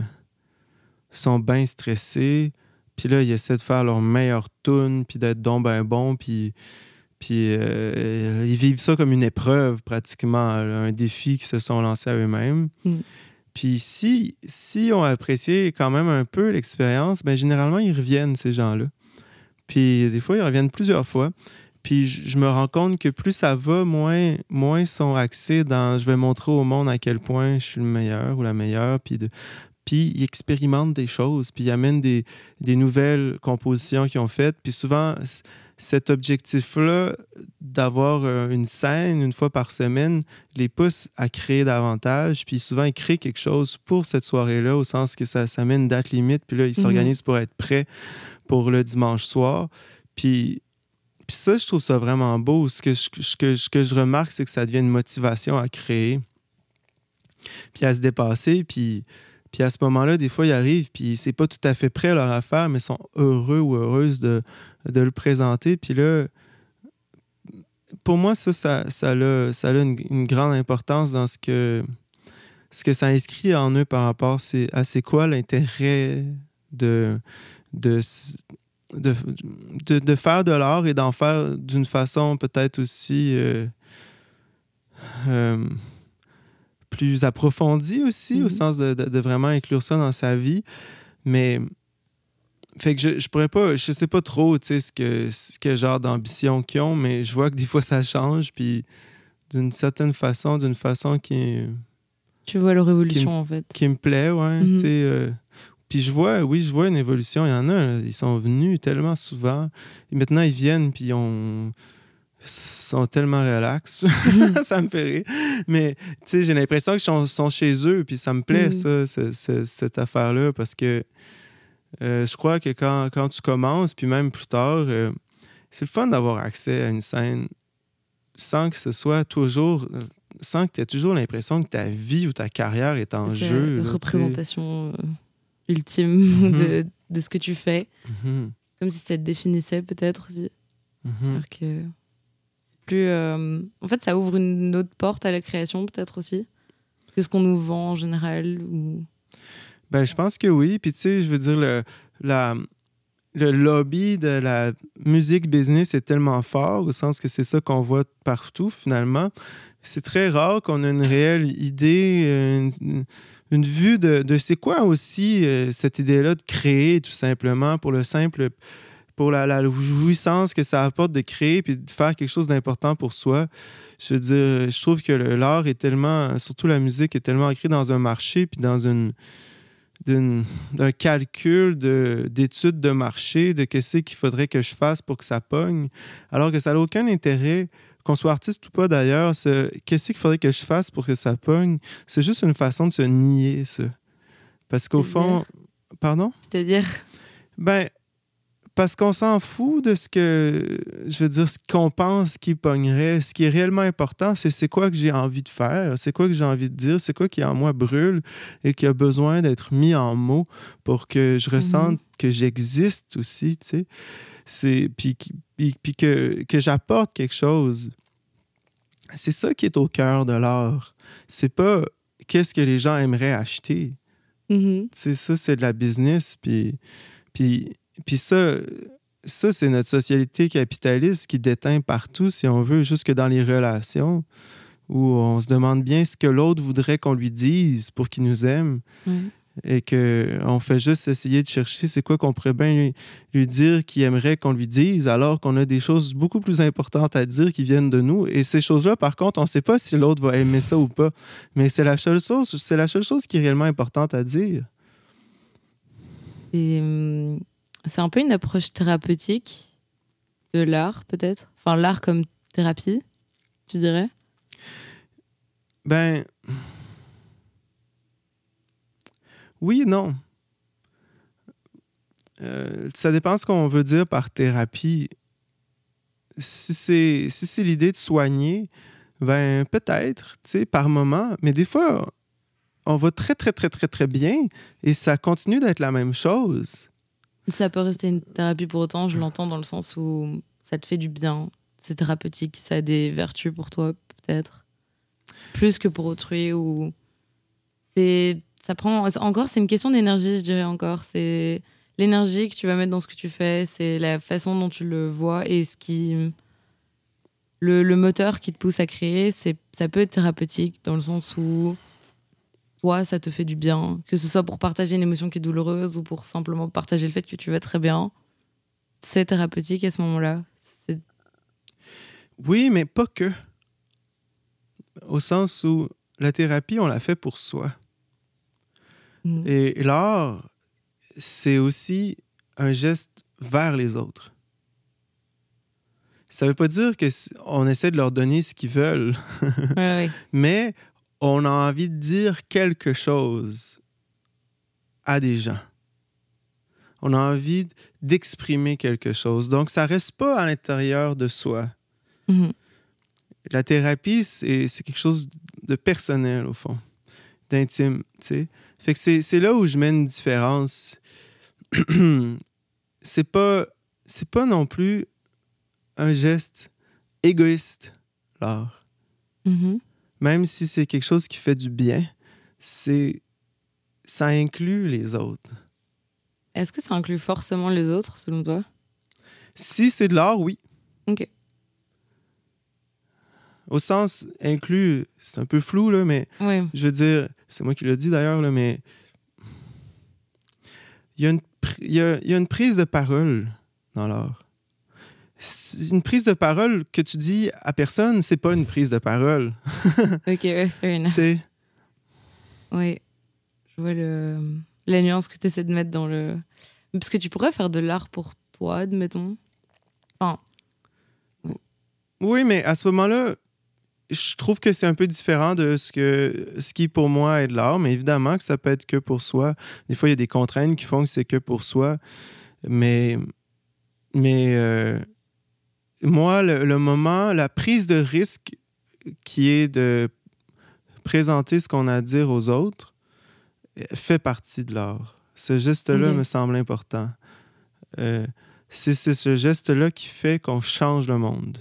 sont bien stressés. Puis là, ils essaient de faire leur meilleure tune, puis d'être donc ben bon, puis... Puis ils vivent ça comme une épreuve pratiquement, un défi qu'ils se sont lancés à eux-mêmes. Puis s'ils ont apprécié quand même un peu l'expérience, généralement, ils reviennent, ces gens-là. Puis des fois, ils reviennent plusieurs fois. Puis je me rends compte que plus ça va, moins ils sont axés dans « je vais montrer au monde à quel point je suis le meilleur ou la meilleure ». Puis ils expérimentent des choses, puis ils amènent des nouvelles compositions qu'ils ont faites. Puis souvent, cet objectif-là d'avoir une scène une fois par semaine les pousse à créer davantage. Puis souvent, ils créent quelque chose pour cette soirée-là, au sens que ça met une date limite. Puis là, ils s'organisent pour être prêts pour le dimanche soir. Puis ça, je trouve ça vraiment beau. Ce que je remarque, c'est que ça devient une motivation à créer, puis à se dépasser, puis à ce moment-là, des fois, ils arrivent, puis c'est pas tout à fait prêt leur affaire, mais ils sont heureux ou heureuses de le présenter. Puis là, pour moi, ça a une grande importance dans ce que ça inscrit en eux par rapport à c'est quoi l'intérêt de faire de l'art et d'en faire d'une façon peut-être aussi... plus approfondi aussi, au sens de vraiment inclure ça dans sa vie. Mais fait que je pourrais pas, je sais pas trop, tu sais, quel genre d'ambition qu'ils ont, mais je vois que des fois ça change, puis d'une certaine façon, qui... Tu vois la révolution, en fait. Qui me plaît, ouais, tu sais... Puis je vois une évolution, il y en a, ils sont venus tellement souvent, et maintenant ils viennent, puis ils sont tellement relax. Ça me fait rire. Mais tu sais, j'ai l'impression qu'ils sont chez eux, puis ça me plaît, cette affaire-là, parce que je crois que quand tu commences, puis même plus tard, c'est le fun d'avoir accès à une scène sans que ce soit toujours... Sans que tu aies toujours l'impression que ta vie ou ta carrière est en jeu. C'est représentation ultime de ce que tu fais. Comme si ça te définissait peut-être aussi. Alors que... En fait, ça ouvre une autre porte à la création, peut-être aussi, que ce qu'on nous vend en général. Je pense que oui. Puis, tu sais, je veux dire, le lobby de la musique business est tellement fort, au sens que c'est ça qu'on voit partout, finalement. C'est très rare qu'on ait une réelle idée, une vue de c'est quoi aussi cette idée-là de créer, tout simplement, pour la jouissance que ça apporte de créer puis de faire quelque chose d'important pour soi. Je veux dire, je trouve que l'art est tellement, surtout la musique, est tellement ancrée dans un marché puis dans d'un calcul d'études de marché, de qu'est-ce qu'il faudrait que je fasse pour que ça pogne, alors que ça n'a aucun intérêt, qu'on soit artiste ou pas d'ailleurs, qu'est-ce qu'il faudrait que je fasse pour que ça pogne, c'est juste une façon de se nier, ça. Parce qu'au fond... Pardon? C'est-à-dire? Ben, parce qu'on s'en fout de ce que... Je veux dire, ce qu'on pense qui pognerait. Ce qui est réellement important, c'est quoi que j'ai envie de faire, c'est quoi que j'ai envie de dire, c'est quoi qui en moi brûle et qui a besoin d'être mis en mots pour que je ressente que j'existe aussi, tu sais. Puis que j'apporte quelque chose. C'est ça qui est au cœur de l'art. C'est pas qu'est-ce que les gens aimeraient acheter. Tu sais, ça, c'est de la business, Puis ça, c'est notre société capitaliste qui déteint partout, si on veut, jusque dans les relations, où on se demande bien ce que l'autre voudrait qu'on lui dise pour qu'il nous aime. Et qu'on fait juste essayer de chercher c'est quoi qu'on pourrait bien lui dire qu'il aimerait qu'on lui dise, alors qu'on a des choses beaucoup plus importantes à dire qui viennent de nous. Et ces choses-là, par contre, on ne sait pas si l'autre va aimer ça ou pas. Mais c'est la seule chose qui est réellement importante à dire. C'est un peu une approche thérapeutique de l'art, peut-être? Enfin, l'art comme thérapie, tu dirais? Ben... Oui et non. Ça dépend de ce qu'on veut dire par thérapie. Si c'est l'idée de soigner, ben peut-être, tu sais, par moment. Mais des fois, on va très, très, très, très, très bien et ça continue d'être la même chose. Ça peut rester une thérapie pour autant, je l'entends dans le sens où ça te fait du bien, c'est thérapeutique, ça a des vertus pour toi, peut-être. Plus que pour autrui ou... Ça prend... Encore, c'est une question d'énergie, je dirais encore. C'est l'énergie que tu vas mettre dans ce que tu fais, c'est la façon dont tu le vois et ce qui... Le moteur qui te pousse à créer, ça peut être thérapeutique dans le sens où toi, ça te fait du bien. Que ce soit pour partager une émotion qui est douloureuse ou pour simplement partager le fait que tu vas très bien, c'est thérapeutique à ce moment-là. Oui, mais pas que. Au sens où la thérapie, on la fait pour soi. Et l'art, c'est aussi un geste vers les autres. Ça ne veut pas dire qu'on essaie de leur donner ce qu'ils veulent, oui. Mais on a envie de dire quelque chose à des gens. On a envie d'exprimer quelque chose. Donc, ça ne reste pas à l'intérieur de soi. La thérapie, c'est quelque chose de personnel, au fond, d'intime, tu sais. Fait que c'est là où je mets une différence. C'est pas non plus un geste égoïste, l'art. Même si c'est quelque chose qui fait du bien, ça inclut les autres. Est-ce que ça inclut forcément les autres, selon toi? Si c'est de l'art, oui. OK. Au sens inclus, c'est un peu flou, là, mais oui. Je veux dire, c'est moi qui l'ai dit d'ailleurs, là, mais il y a une prise de parole dans l'art. Une prise de parole que tu dis à personne, c'est pas une prise de parole. OK, fair enough. C'est... Oui, je vois la nuance que tu essaies de mettre dans le... Parce que tu pourrais faire de l'art pour toi, admettons. Enfin... Oui, mais à ce moment-là... Je trouve que c'est un peu différent de ce qui, pour moi, est de l'art, mais évidemment que ça peut être que pour soi. Des fois, il y a des contraintes qui font que c'est que pour soi. Mais moi, le moment, la prise de risque qui est de présenter ce qu'on a à dire aux autres fait partie de l'art. Ce geste-là me semble important. C'est ce geste-là qui fait qu'on change le monde.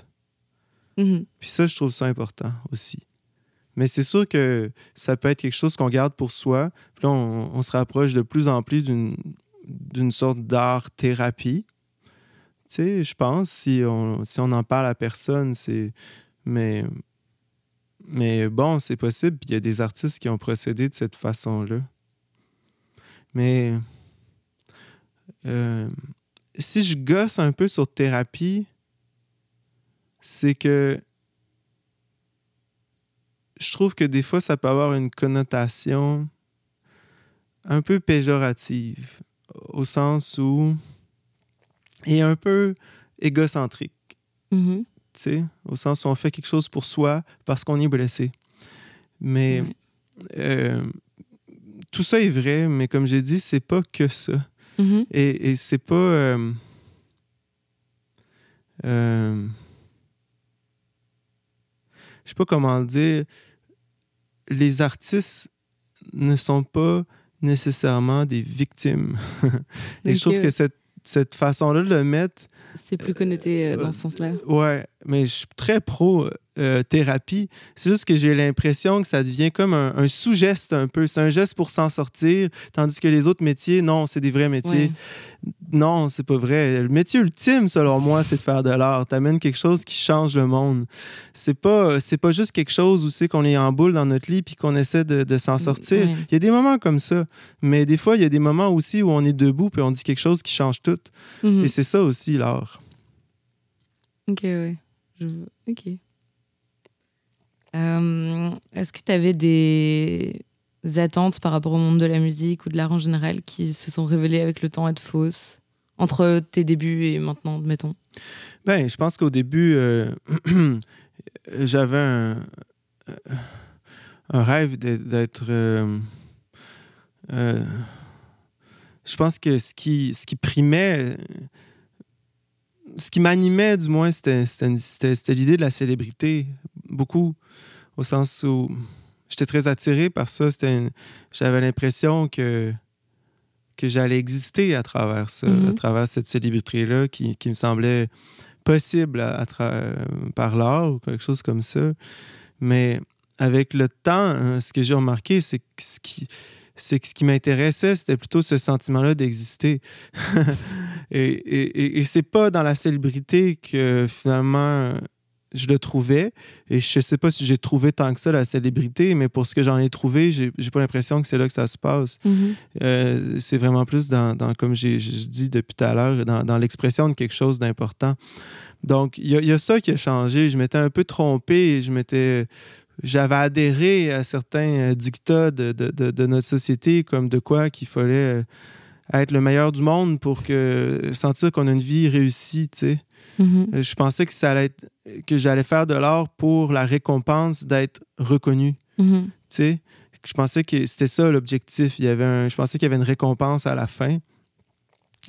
Puis ça, je trouve ça important aussi. Mais c'est sûr que ça peut être quelque chose qu'on garde pour soi. Puis là, on se rapproche de plus en plus d'une sorte d'art-thérapie. Tu sais, je pense, si on en parle à personne, c'est... Mais bon, c'est possible. Puis il y a des artistes qui ont procédé de cette façon-là. Mais si je gosse un peu sur thérapie, c'est que je trouve que des fois, ça peut avoir une connotation un peu péjorative, au sens où... et un peu égocentrique. Mm-hmm. Tu sais, au sens où on fait quelque chose pour soi parce qu'on est blessé. Mais tout ça est vrai, mais comme j'ai dit, c'est pas que ça. Mm-hmm. Et c'est pas... je sais pas comment le dire. Les artistes ne sont pas nécessairement des victimes. Et je trouve que cette façon-là de le mettre... C'est plus connoté dans ce sens-là. Ouais, mais je suis très pro-thérapie. C'est juste que j'ai l'impression que ça devient comme un sous-geste un peu. C'est un geste pour s'en sortir, tandis que les autres métiers, non, c'est des vrais métiers. Ouais. Non, c'est pas vrai. Le métier ultime, selon moi, c'est de faire de l'art. T'amènes quelque chose qui change le monde. C'est pas juste quelque chose où c'est qu'on est en boule dans notre lit puis qu'on essaie de s'en sortir. Ouais. Il y a des moments comme ça. Mais des fois, il y a des moments aussi où on est debout puis on dit quelque chose qui change tout. Mm-hmm. Et c'est ça aussi, l'art. Ok, ouais. Ok. Est-ce que tu avais des attentes par rapport au monde de la musique ou de l'art en général qui se sont révélées avec le temps être fausses entre tes débuts et maintenant, mettons? Ben, je pense qu'au début, j'avais un rêve d'être. Je pense que ce qui primait. Ce qui m'animait, du moins, c'était l'idée de la célébrité, beaucoup, au sens où j'étais très attiré par ça. J'avais l'impression que j'allais exister à travers ça, mm-hmm. à travers cette célébrité-là qui me semblait possible par l'art ou quelque chose comme ça. Mais avec le temps, ce que j'ai remarqué, c'est que ce qui m'intéressait, c'était plutôt ce sentiment-là d'exister. Et c'est pas dans la célébrité que finalement je le trouvais. Et je sais pas si j'ai trouvé tant que ça la célébrité, mais pour ce que j'en ai trouvé, j'ai pas l'impression que c'est là que ça se passe. Mm-hmm. C'est vraiment plus dans comme j'ai dit depuis tout à l'heure, dans l'expression de quelque chose d'important. Donc, il y a ça qui a changé. Je m'étais un peu trompé. J'avais adhéré à certains dictats de notre société, comme de quoi qu'il fallait être le meilleur du monde pour sentir qu'on a une vie réussie, tu sais. Mm-hmm. Je pensais que j'allais faire de l'art pour la récompense d'être reconnu, mm-hmm. tu sais. Je pensais que c'était ça l'objectif. Je pensais qu'il y avait une récompense à la fin.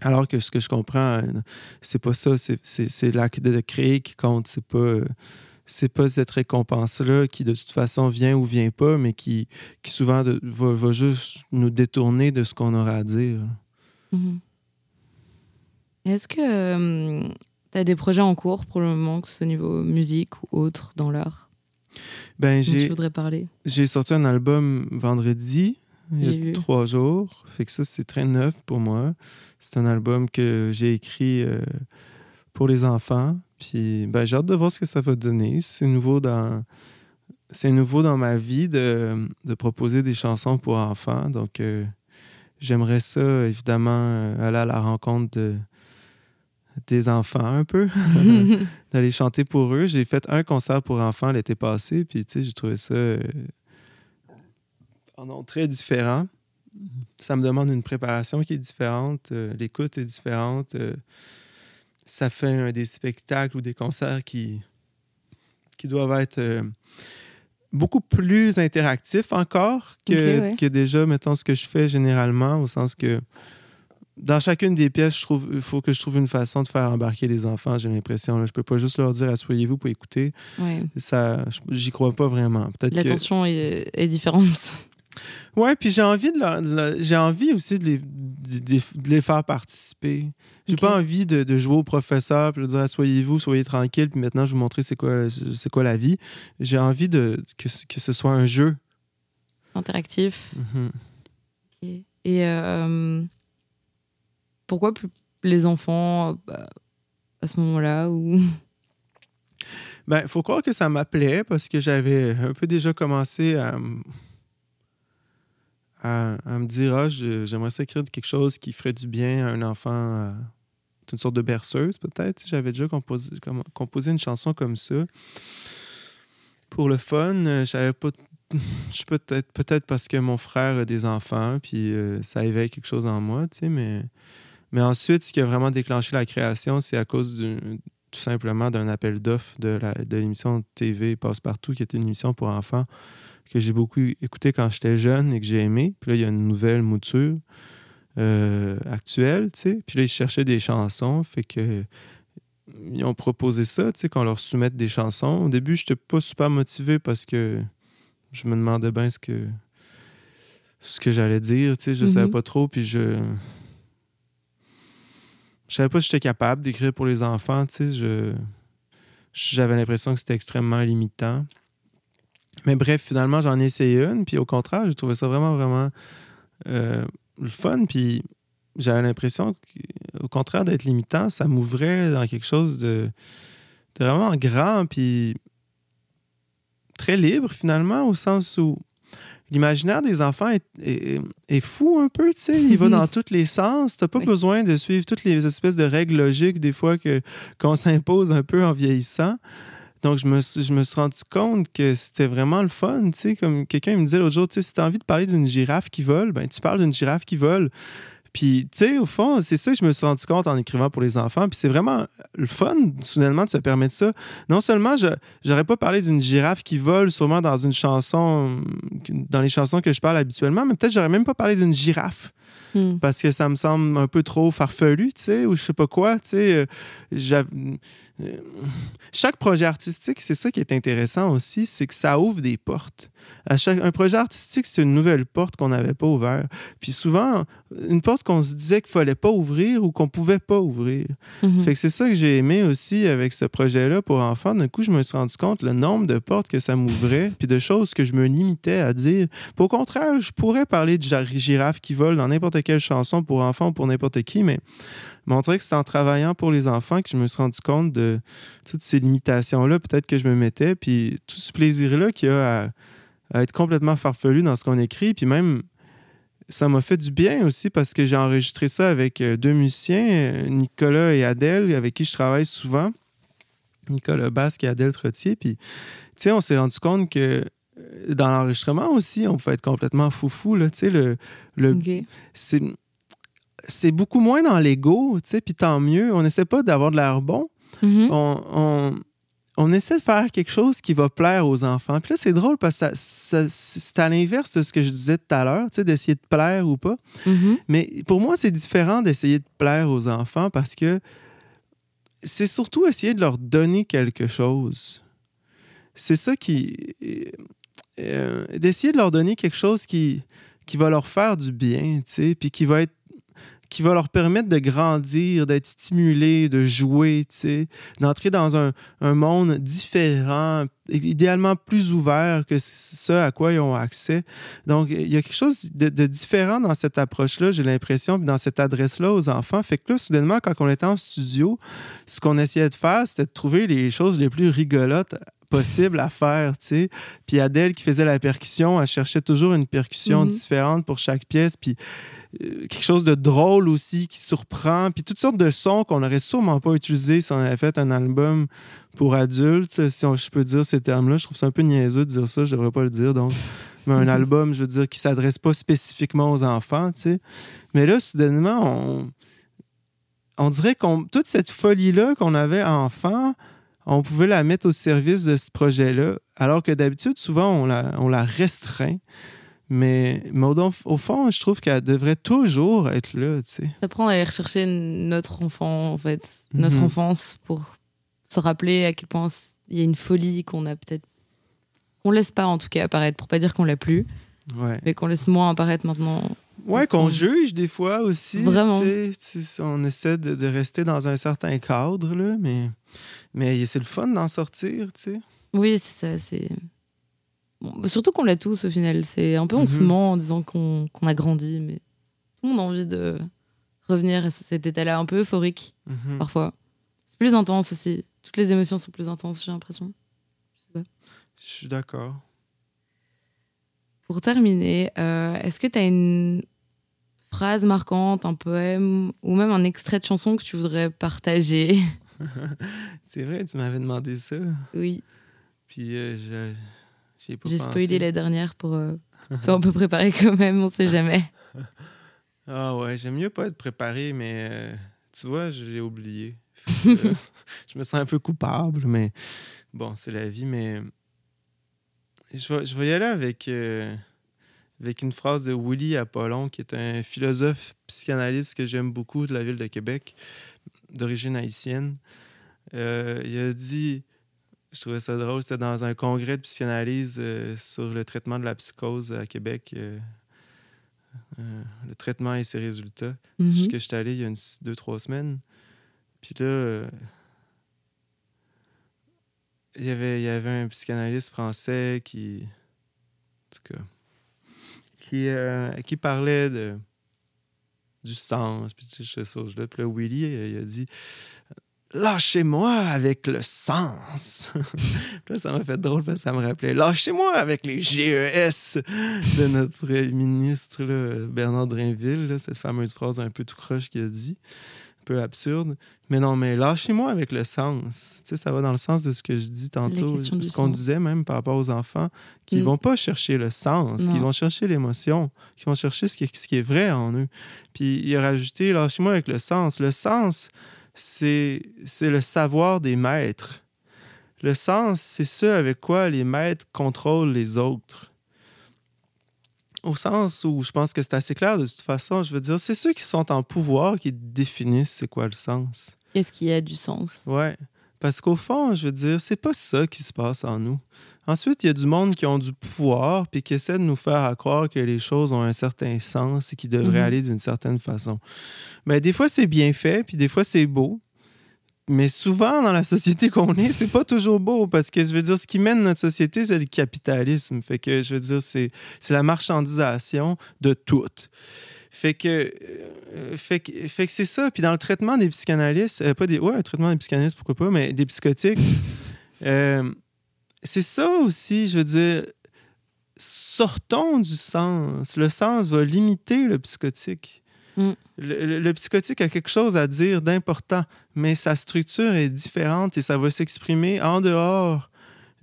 Alors que ce que je comprends, c'est pas ça. C'est l'acte de créer qui compte. C'est pas cette récompense-là qui, de toute façon, vient ou vient pas, mais qui souvent va juste nous détourner de ce qu'on aura à dire. Mmh. Est-ce que tu as des projets en cours pour le moment, que ce soit au niveau musique ou autre, dans l'art? Ben, tu voudrais parler? J'ai sorti un album vendredi, il y a 3 jours. Fait que ça, c'est très neuf pour moi. C'est un album que j'ai écrit pour les enfants. Puis ben, j'ai hâte de voir ce que ça va donner. C'est nouveau dans ma vie de proposer des chansons pour enfants. Donc, j'aimerais ça, évidemment, aller à la rencontre des enfants un peu, d'aller chanter pour eux. J'ai fait un concert pour enfants l'été passé, puis tu sais, j'ai trouvé ça très différent. Ça me demande une préparation qui est différente, l'écoute est différente. Ça fait des spectacles ou des concerts qui doivent être beaucoup plus interactifs encore que déjà, mettons, ce que je fais généralement, au sens que dans chacune des pièces, il faut que je trouve une façon de faire embarquer les enfants, j'ai l'impression. Là. Je peux pas juste leur dire « asseyez-vous pour écouter ouais. ». J'y crois pas vraiment. Peut-être l'attention est différente. Oui, puis j'ai envie aussi de les faire participer. J'ai pas envie de jouer au professeur puis de dire « soyez-vous, soyez tranquille, puis maintenant je vais vous montrer c'est quoi la vie ». J'ai envie que ce soit un jeu. Interactif. Mm-hmm. Okay. Et pourquoi plus les enfants à ce moment-là ou... Ben, faut croire que ça m'appelait parce que j'avais un peu déjà commencé à me dire ah, j'aimerais ça écrire quelque chose qui ferait du bien à un enfant, une sorte de berceuse peut-être. J'avais déjà composé une chanson comme ça. Pour le fun, je savais pas. Peut-être parce que mon frère a des enfants, puis ça éveille quelque chose en moi, tu sais, mais ensuite, ce qui a vraiment déclenché la création, c'est à cause tout simplement d'un appel d'offres de l'émission TV Passe-Partout, qui était une émission pour enfants que j'ai beaucoup écoutée quand j'étais jeune et que j'ai aimé. Puis là, il y a une nouvelle mouture actuelle, tu sais. Puis là, ils cherchaient des chansons, fait que... Ils ont proposé ça, tu sais, qu'on leur soumette des chansons. Au début, je n'étais pas super motivé parce que je me demandais bien ce que j'allais dire, tu sais, je ne savais pas trop, puis je savais pas si j'étais capable d'écrire pour les enfants, tu sais, j'avais l'impression que c'était extrêmement limitant. Mais bref, finalement, j'en ai essayé une, puis au contraire, j'ai trouvé ça vraiment, vraiment le fun, puis j'avais l'impression qu'au contraire d'être limitant, ça m'ouvrait dans quelque chose de vraiment grand, puis... très libre, finalement, au sens où l'imaginaire des enfants est fou un peu, tu sais. Il va dans tous les sens. T'as pas besoin de suivre toutes les espèces de règles logiques, des fois, qu'on s'impose un peu en vieillissant. Donc, je me suis rendu compte que c'était vraiment le fun, tu sais. Comme quelqu'un me disait l'autre jour, tu sais, si t'as envie de parler d'une girafe qui vole, ben tu parles d'une girafe qui vole. Puis, tu sais, au fond, c'est ça que je me suis rendu compte en écrivant pour les enfants. Puis c'est vraiment le fun, soudainement, de se permettre ça. Non seulement, j'aurais pas parlé d'une girafe qui vole sûrement dans une chanson, dans les chansons que je parle habituellement, mais peut-être j'aurais même pas parlé d'une girafe. Parce que ça me semble un peu trop farfelu, tu sais, ou je sais pas quoi, tu sais. Chaque projet artistique, c'est ça qui est intéressant aussi, c'est que ça ouvre des portes. Un projet artistique, c'est une nouvelle porte qu'on n'avait pas ouverte. Puis souvent, une porte qu'on se disait qu'il fallait pas ouvrir ou qu'on pouvait pas ouvrir. Fait que c'est ça que j'ai aimé aussi avec ce projet-là pour enfants. D'un coup, je me suis rendu compte le nombre de portes que ça m'ouvrait, puis de choses que je me limitais à dire. Puis au contraire, je pourrais parler de girafe qui vole dans n'importe quelle chanson pour enfants ou pour n'importe qui, mais on dirait que c'est en travaillant pour les enfants que je me suis rendu compte de toutes ces limitations-là, peut-être que je me mettais, puis tout ce plaisir-là qu'il y a à être complètement farfelu dans ce qu'on écrit, puis même ça m'a fait du bien aussi parce que j'ai enregistré ça avec deux musiciens, Nicolas et Adèle, avec qui je travaille souvent, Nicolas Basque et Adèle Trottier, puis tu sais, on s'est rendu compte que dans l'enregistrement aussi, on peut être complètement foufou, là, tu sais, okay. C'est beaucoup moins dans l'ego, tu sais, puis tant mieux, on n'essaie pas d'avoir de l'air bon, on essaie de faire quelque chose qui va plaire aux enfants. Puis là, c'est drôle parce que c'est à l'inverse de ce que je disais tout à l'heure, tu sais, d'essayer de plaire ou pas, mais pour moi, c'est différent d'essayer de plaire aux enfants parce que c'est surtout essayer de leur donner quelque chose. C'est ça d'essayer de leur donner quelque chose qui va leur faire du bien, tu sais, puis qui va leur permettre de grandir, d'être stimulé, de jouer, tu sais, d'entrer dans un monde différent, idéalement plus ouvert que ce à quoi ils ont accès. Donc, il y a quelque chose de différent dans cette approche-là, j'ai l'impression, puis dans cette adresse-là aux enfants. Fait que là, soudainement, quand on était en studio, ce qu'on essayait de faire, c'était de trouver les choses les plus rigolotes possible à faire, tu sais. Puis Adèle qui faisait la percussion, elle cherchait toujours une percussion différente pour chaque pièce, puis quelque chose de drôle aussi qui surprend, puis toutes sortes de sons qu'on n'aurait sûrement pas utilisés si on avait fait un album pour adultes, si je peux dire ces termes-là. Je trouve ça un peu niaiseux de dire ça, je devrais pas le dire, donc... Mais un album, je veux dire, qui s'adresse pas spécifiquement aux enfants, tu sais. Mais là, soudainement, on dirait qu'on toute cette folie-là qu'on avait enfant... on pouvait la mettre au service de ce projet-là, alors que d'habitude, souvent, on la restreint. Mais au fond, je trouve qu'elle devrait toujours être là, tu sais. Ça prend à aller rechercher notre enfant, en fait, notre enfance, pour se rappeler à quel point il y a une folie qu'on a peut-être... qu'on laisse pas, en tout cas, apparaître, pour pas dire qu'on l'a plus, mais qu'on laisse moins apparaître maintenant... Oui, qu'on juge des fois aussi. Vraiment. Tu sais, on essaie de rester dans un certain cadre, là, mais c'est le fun d'en sortir, tu sais. Oui, c'est ça. Bon, surtout qu'on l'a tous, au final. C'est un peu on se ment en disant qu'on a grandi, mais tout le monde a envie de revenir à cet état-là un peu euphorique, parfois. C'est plus intense aussi. Toutes les émotions sont plus intenses, j'ai l'impression. Je sais pas. Je suis d'accord. Pour terminer, est-ce que tu as une phrase marquante, un poème ou même un extrait de chanson que tu voudrais partager? C'est vrai, tu m'avais demandé ça. Oui. Puis j'ai pas pensé. J'ai spoilé la dernière pour que tu sois un peu préparé quand même, on sait jamais. Ah ouais, j'aime mieux pas être préparé, mais tu vois, j'ai oublié. Je me sens un peu coupable, mais bon, c'est la vie, mais... Je vais y aller avec une phrase de Willy Apollon, qui est un philosophe psychanalyste que j'aime beaucoup de la ville de Québec, d'origine haïtienne. Il a dit, je trouvais ça drôle, c'était dans un congrès de psychanalyse sur le traitement de la psychose à Québec, le traitement et ses résultats, que je suis allé il y a 2-3 semaines. Puis là... Il y avait un psychanalyste français qui... En tout cas... Qui parlait du sens, puis de ces choses-là. Puis là, Willy, il a dit « Lâchez-moi avec le sens! » Puis là, ça m'a fait drôle, parce que ça me rappelait « Lâchez-moi avec les GES! » de notre ministre, là, Bernard Drainville, là, cette fameuse phrase un peu tout croche qu'il a dit. Peu absurde, mais non, mais lâchez-moi avec le sens. Tu sais, ça va dans le sens de ce que je dis tantôt, ce qu'on disait même par rapport aux enfants, qui vont pas chercher le sens, qui vont chercher l'émotion, qui vont chercher ce qui est vrai en eux. Puis il a rajouté, lâchez-moi avec le sens. Le sens, c'est le savoir des maîtres. Le sens, c'est ce avec quoi les maîtres contrôlent les autres. Au sens où je pense que c'est assez clair de toute façon, je veux dire, c'est ceux qui sont en pouvoir qui définissent c'est quoi le sens. Qu'est-ce qui a du sens? Ouais, parce qu'au fond, je veux dire, c'est pas ça qui se passe en nous. Ensuite, il y a du monde qui ont du pouvoir puis qui essaie de nous faire croire que les choses ont un certain sens et qui devraient aller d'une certaine façon. Mais des fois, c'est bien fait, puis des fois, c'est beau. Mais souvent, dans la société qu'on est, c'est pas toujours beau parce que, je veux dire, ce qui mène notre société, c'est le capitalisme. Fait que, je veux dire, c'est la marchandisation de tout. Fait que c'est ça. Puis dans le traitement des psychanalystes, le traitement des psychanalystes, pourquoi pas, mais des psychotiques, c'est ça aussi, je veux dire, sortons du sens. Le sens va limiter le psychotique. Le psychotique a quelque chose à dire d'important, mais sa structure est différente et ça va s'exprimer en dehors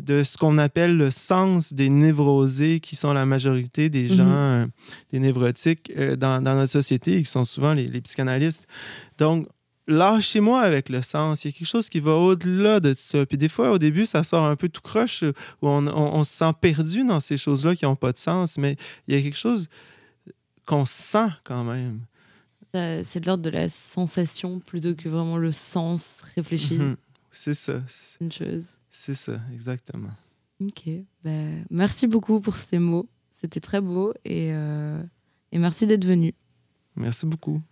de ce qu'on appelle le sens des névrosés, qui sont la majorité des gens, des névrotiques dans notre société et qui sont souvent les psychanalystes. Donc, lâchez-moi avec le sens. Il y a quelque chose qui va au-delà de tout ça. Puis des fois, au début, ça sort un peu tout croche, où on se sent perdu dans ces choses-là qui n'ont pas de sens, mais il y a quelque chose qu'on sent quand même. C'est de l'ordre de la sensation plutôt que vraiment le sens réfléchi. C'est ça. C'est une chose. C'est ça, exactement. Ok. Ben, merci beaucoup pour ces mots. C'était très beau et merci d'être venu. Merci beaucoup.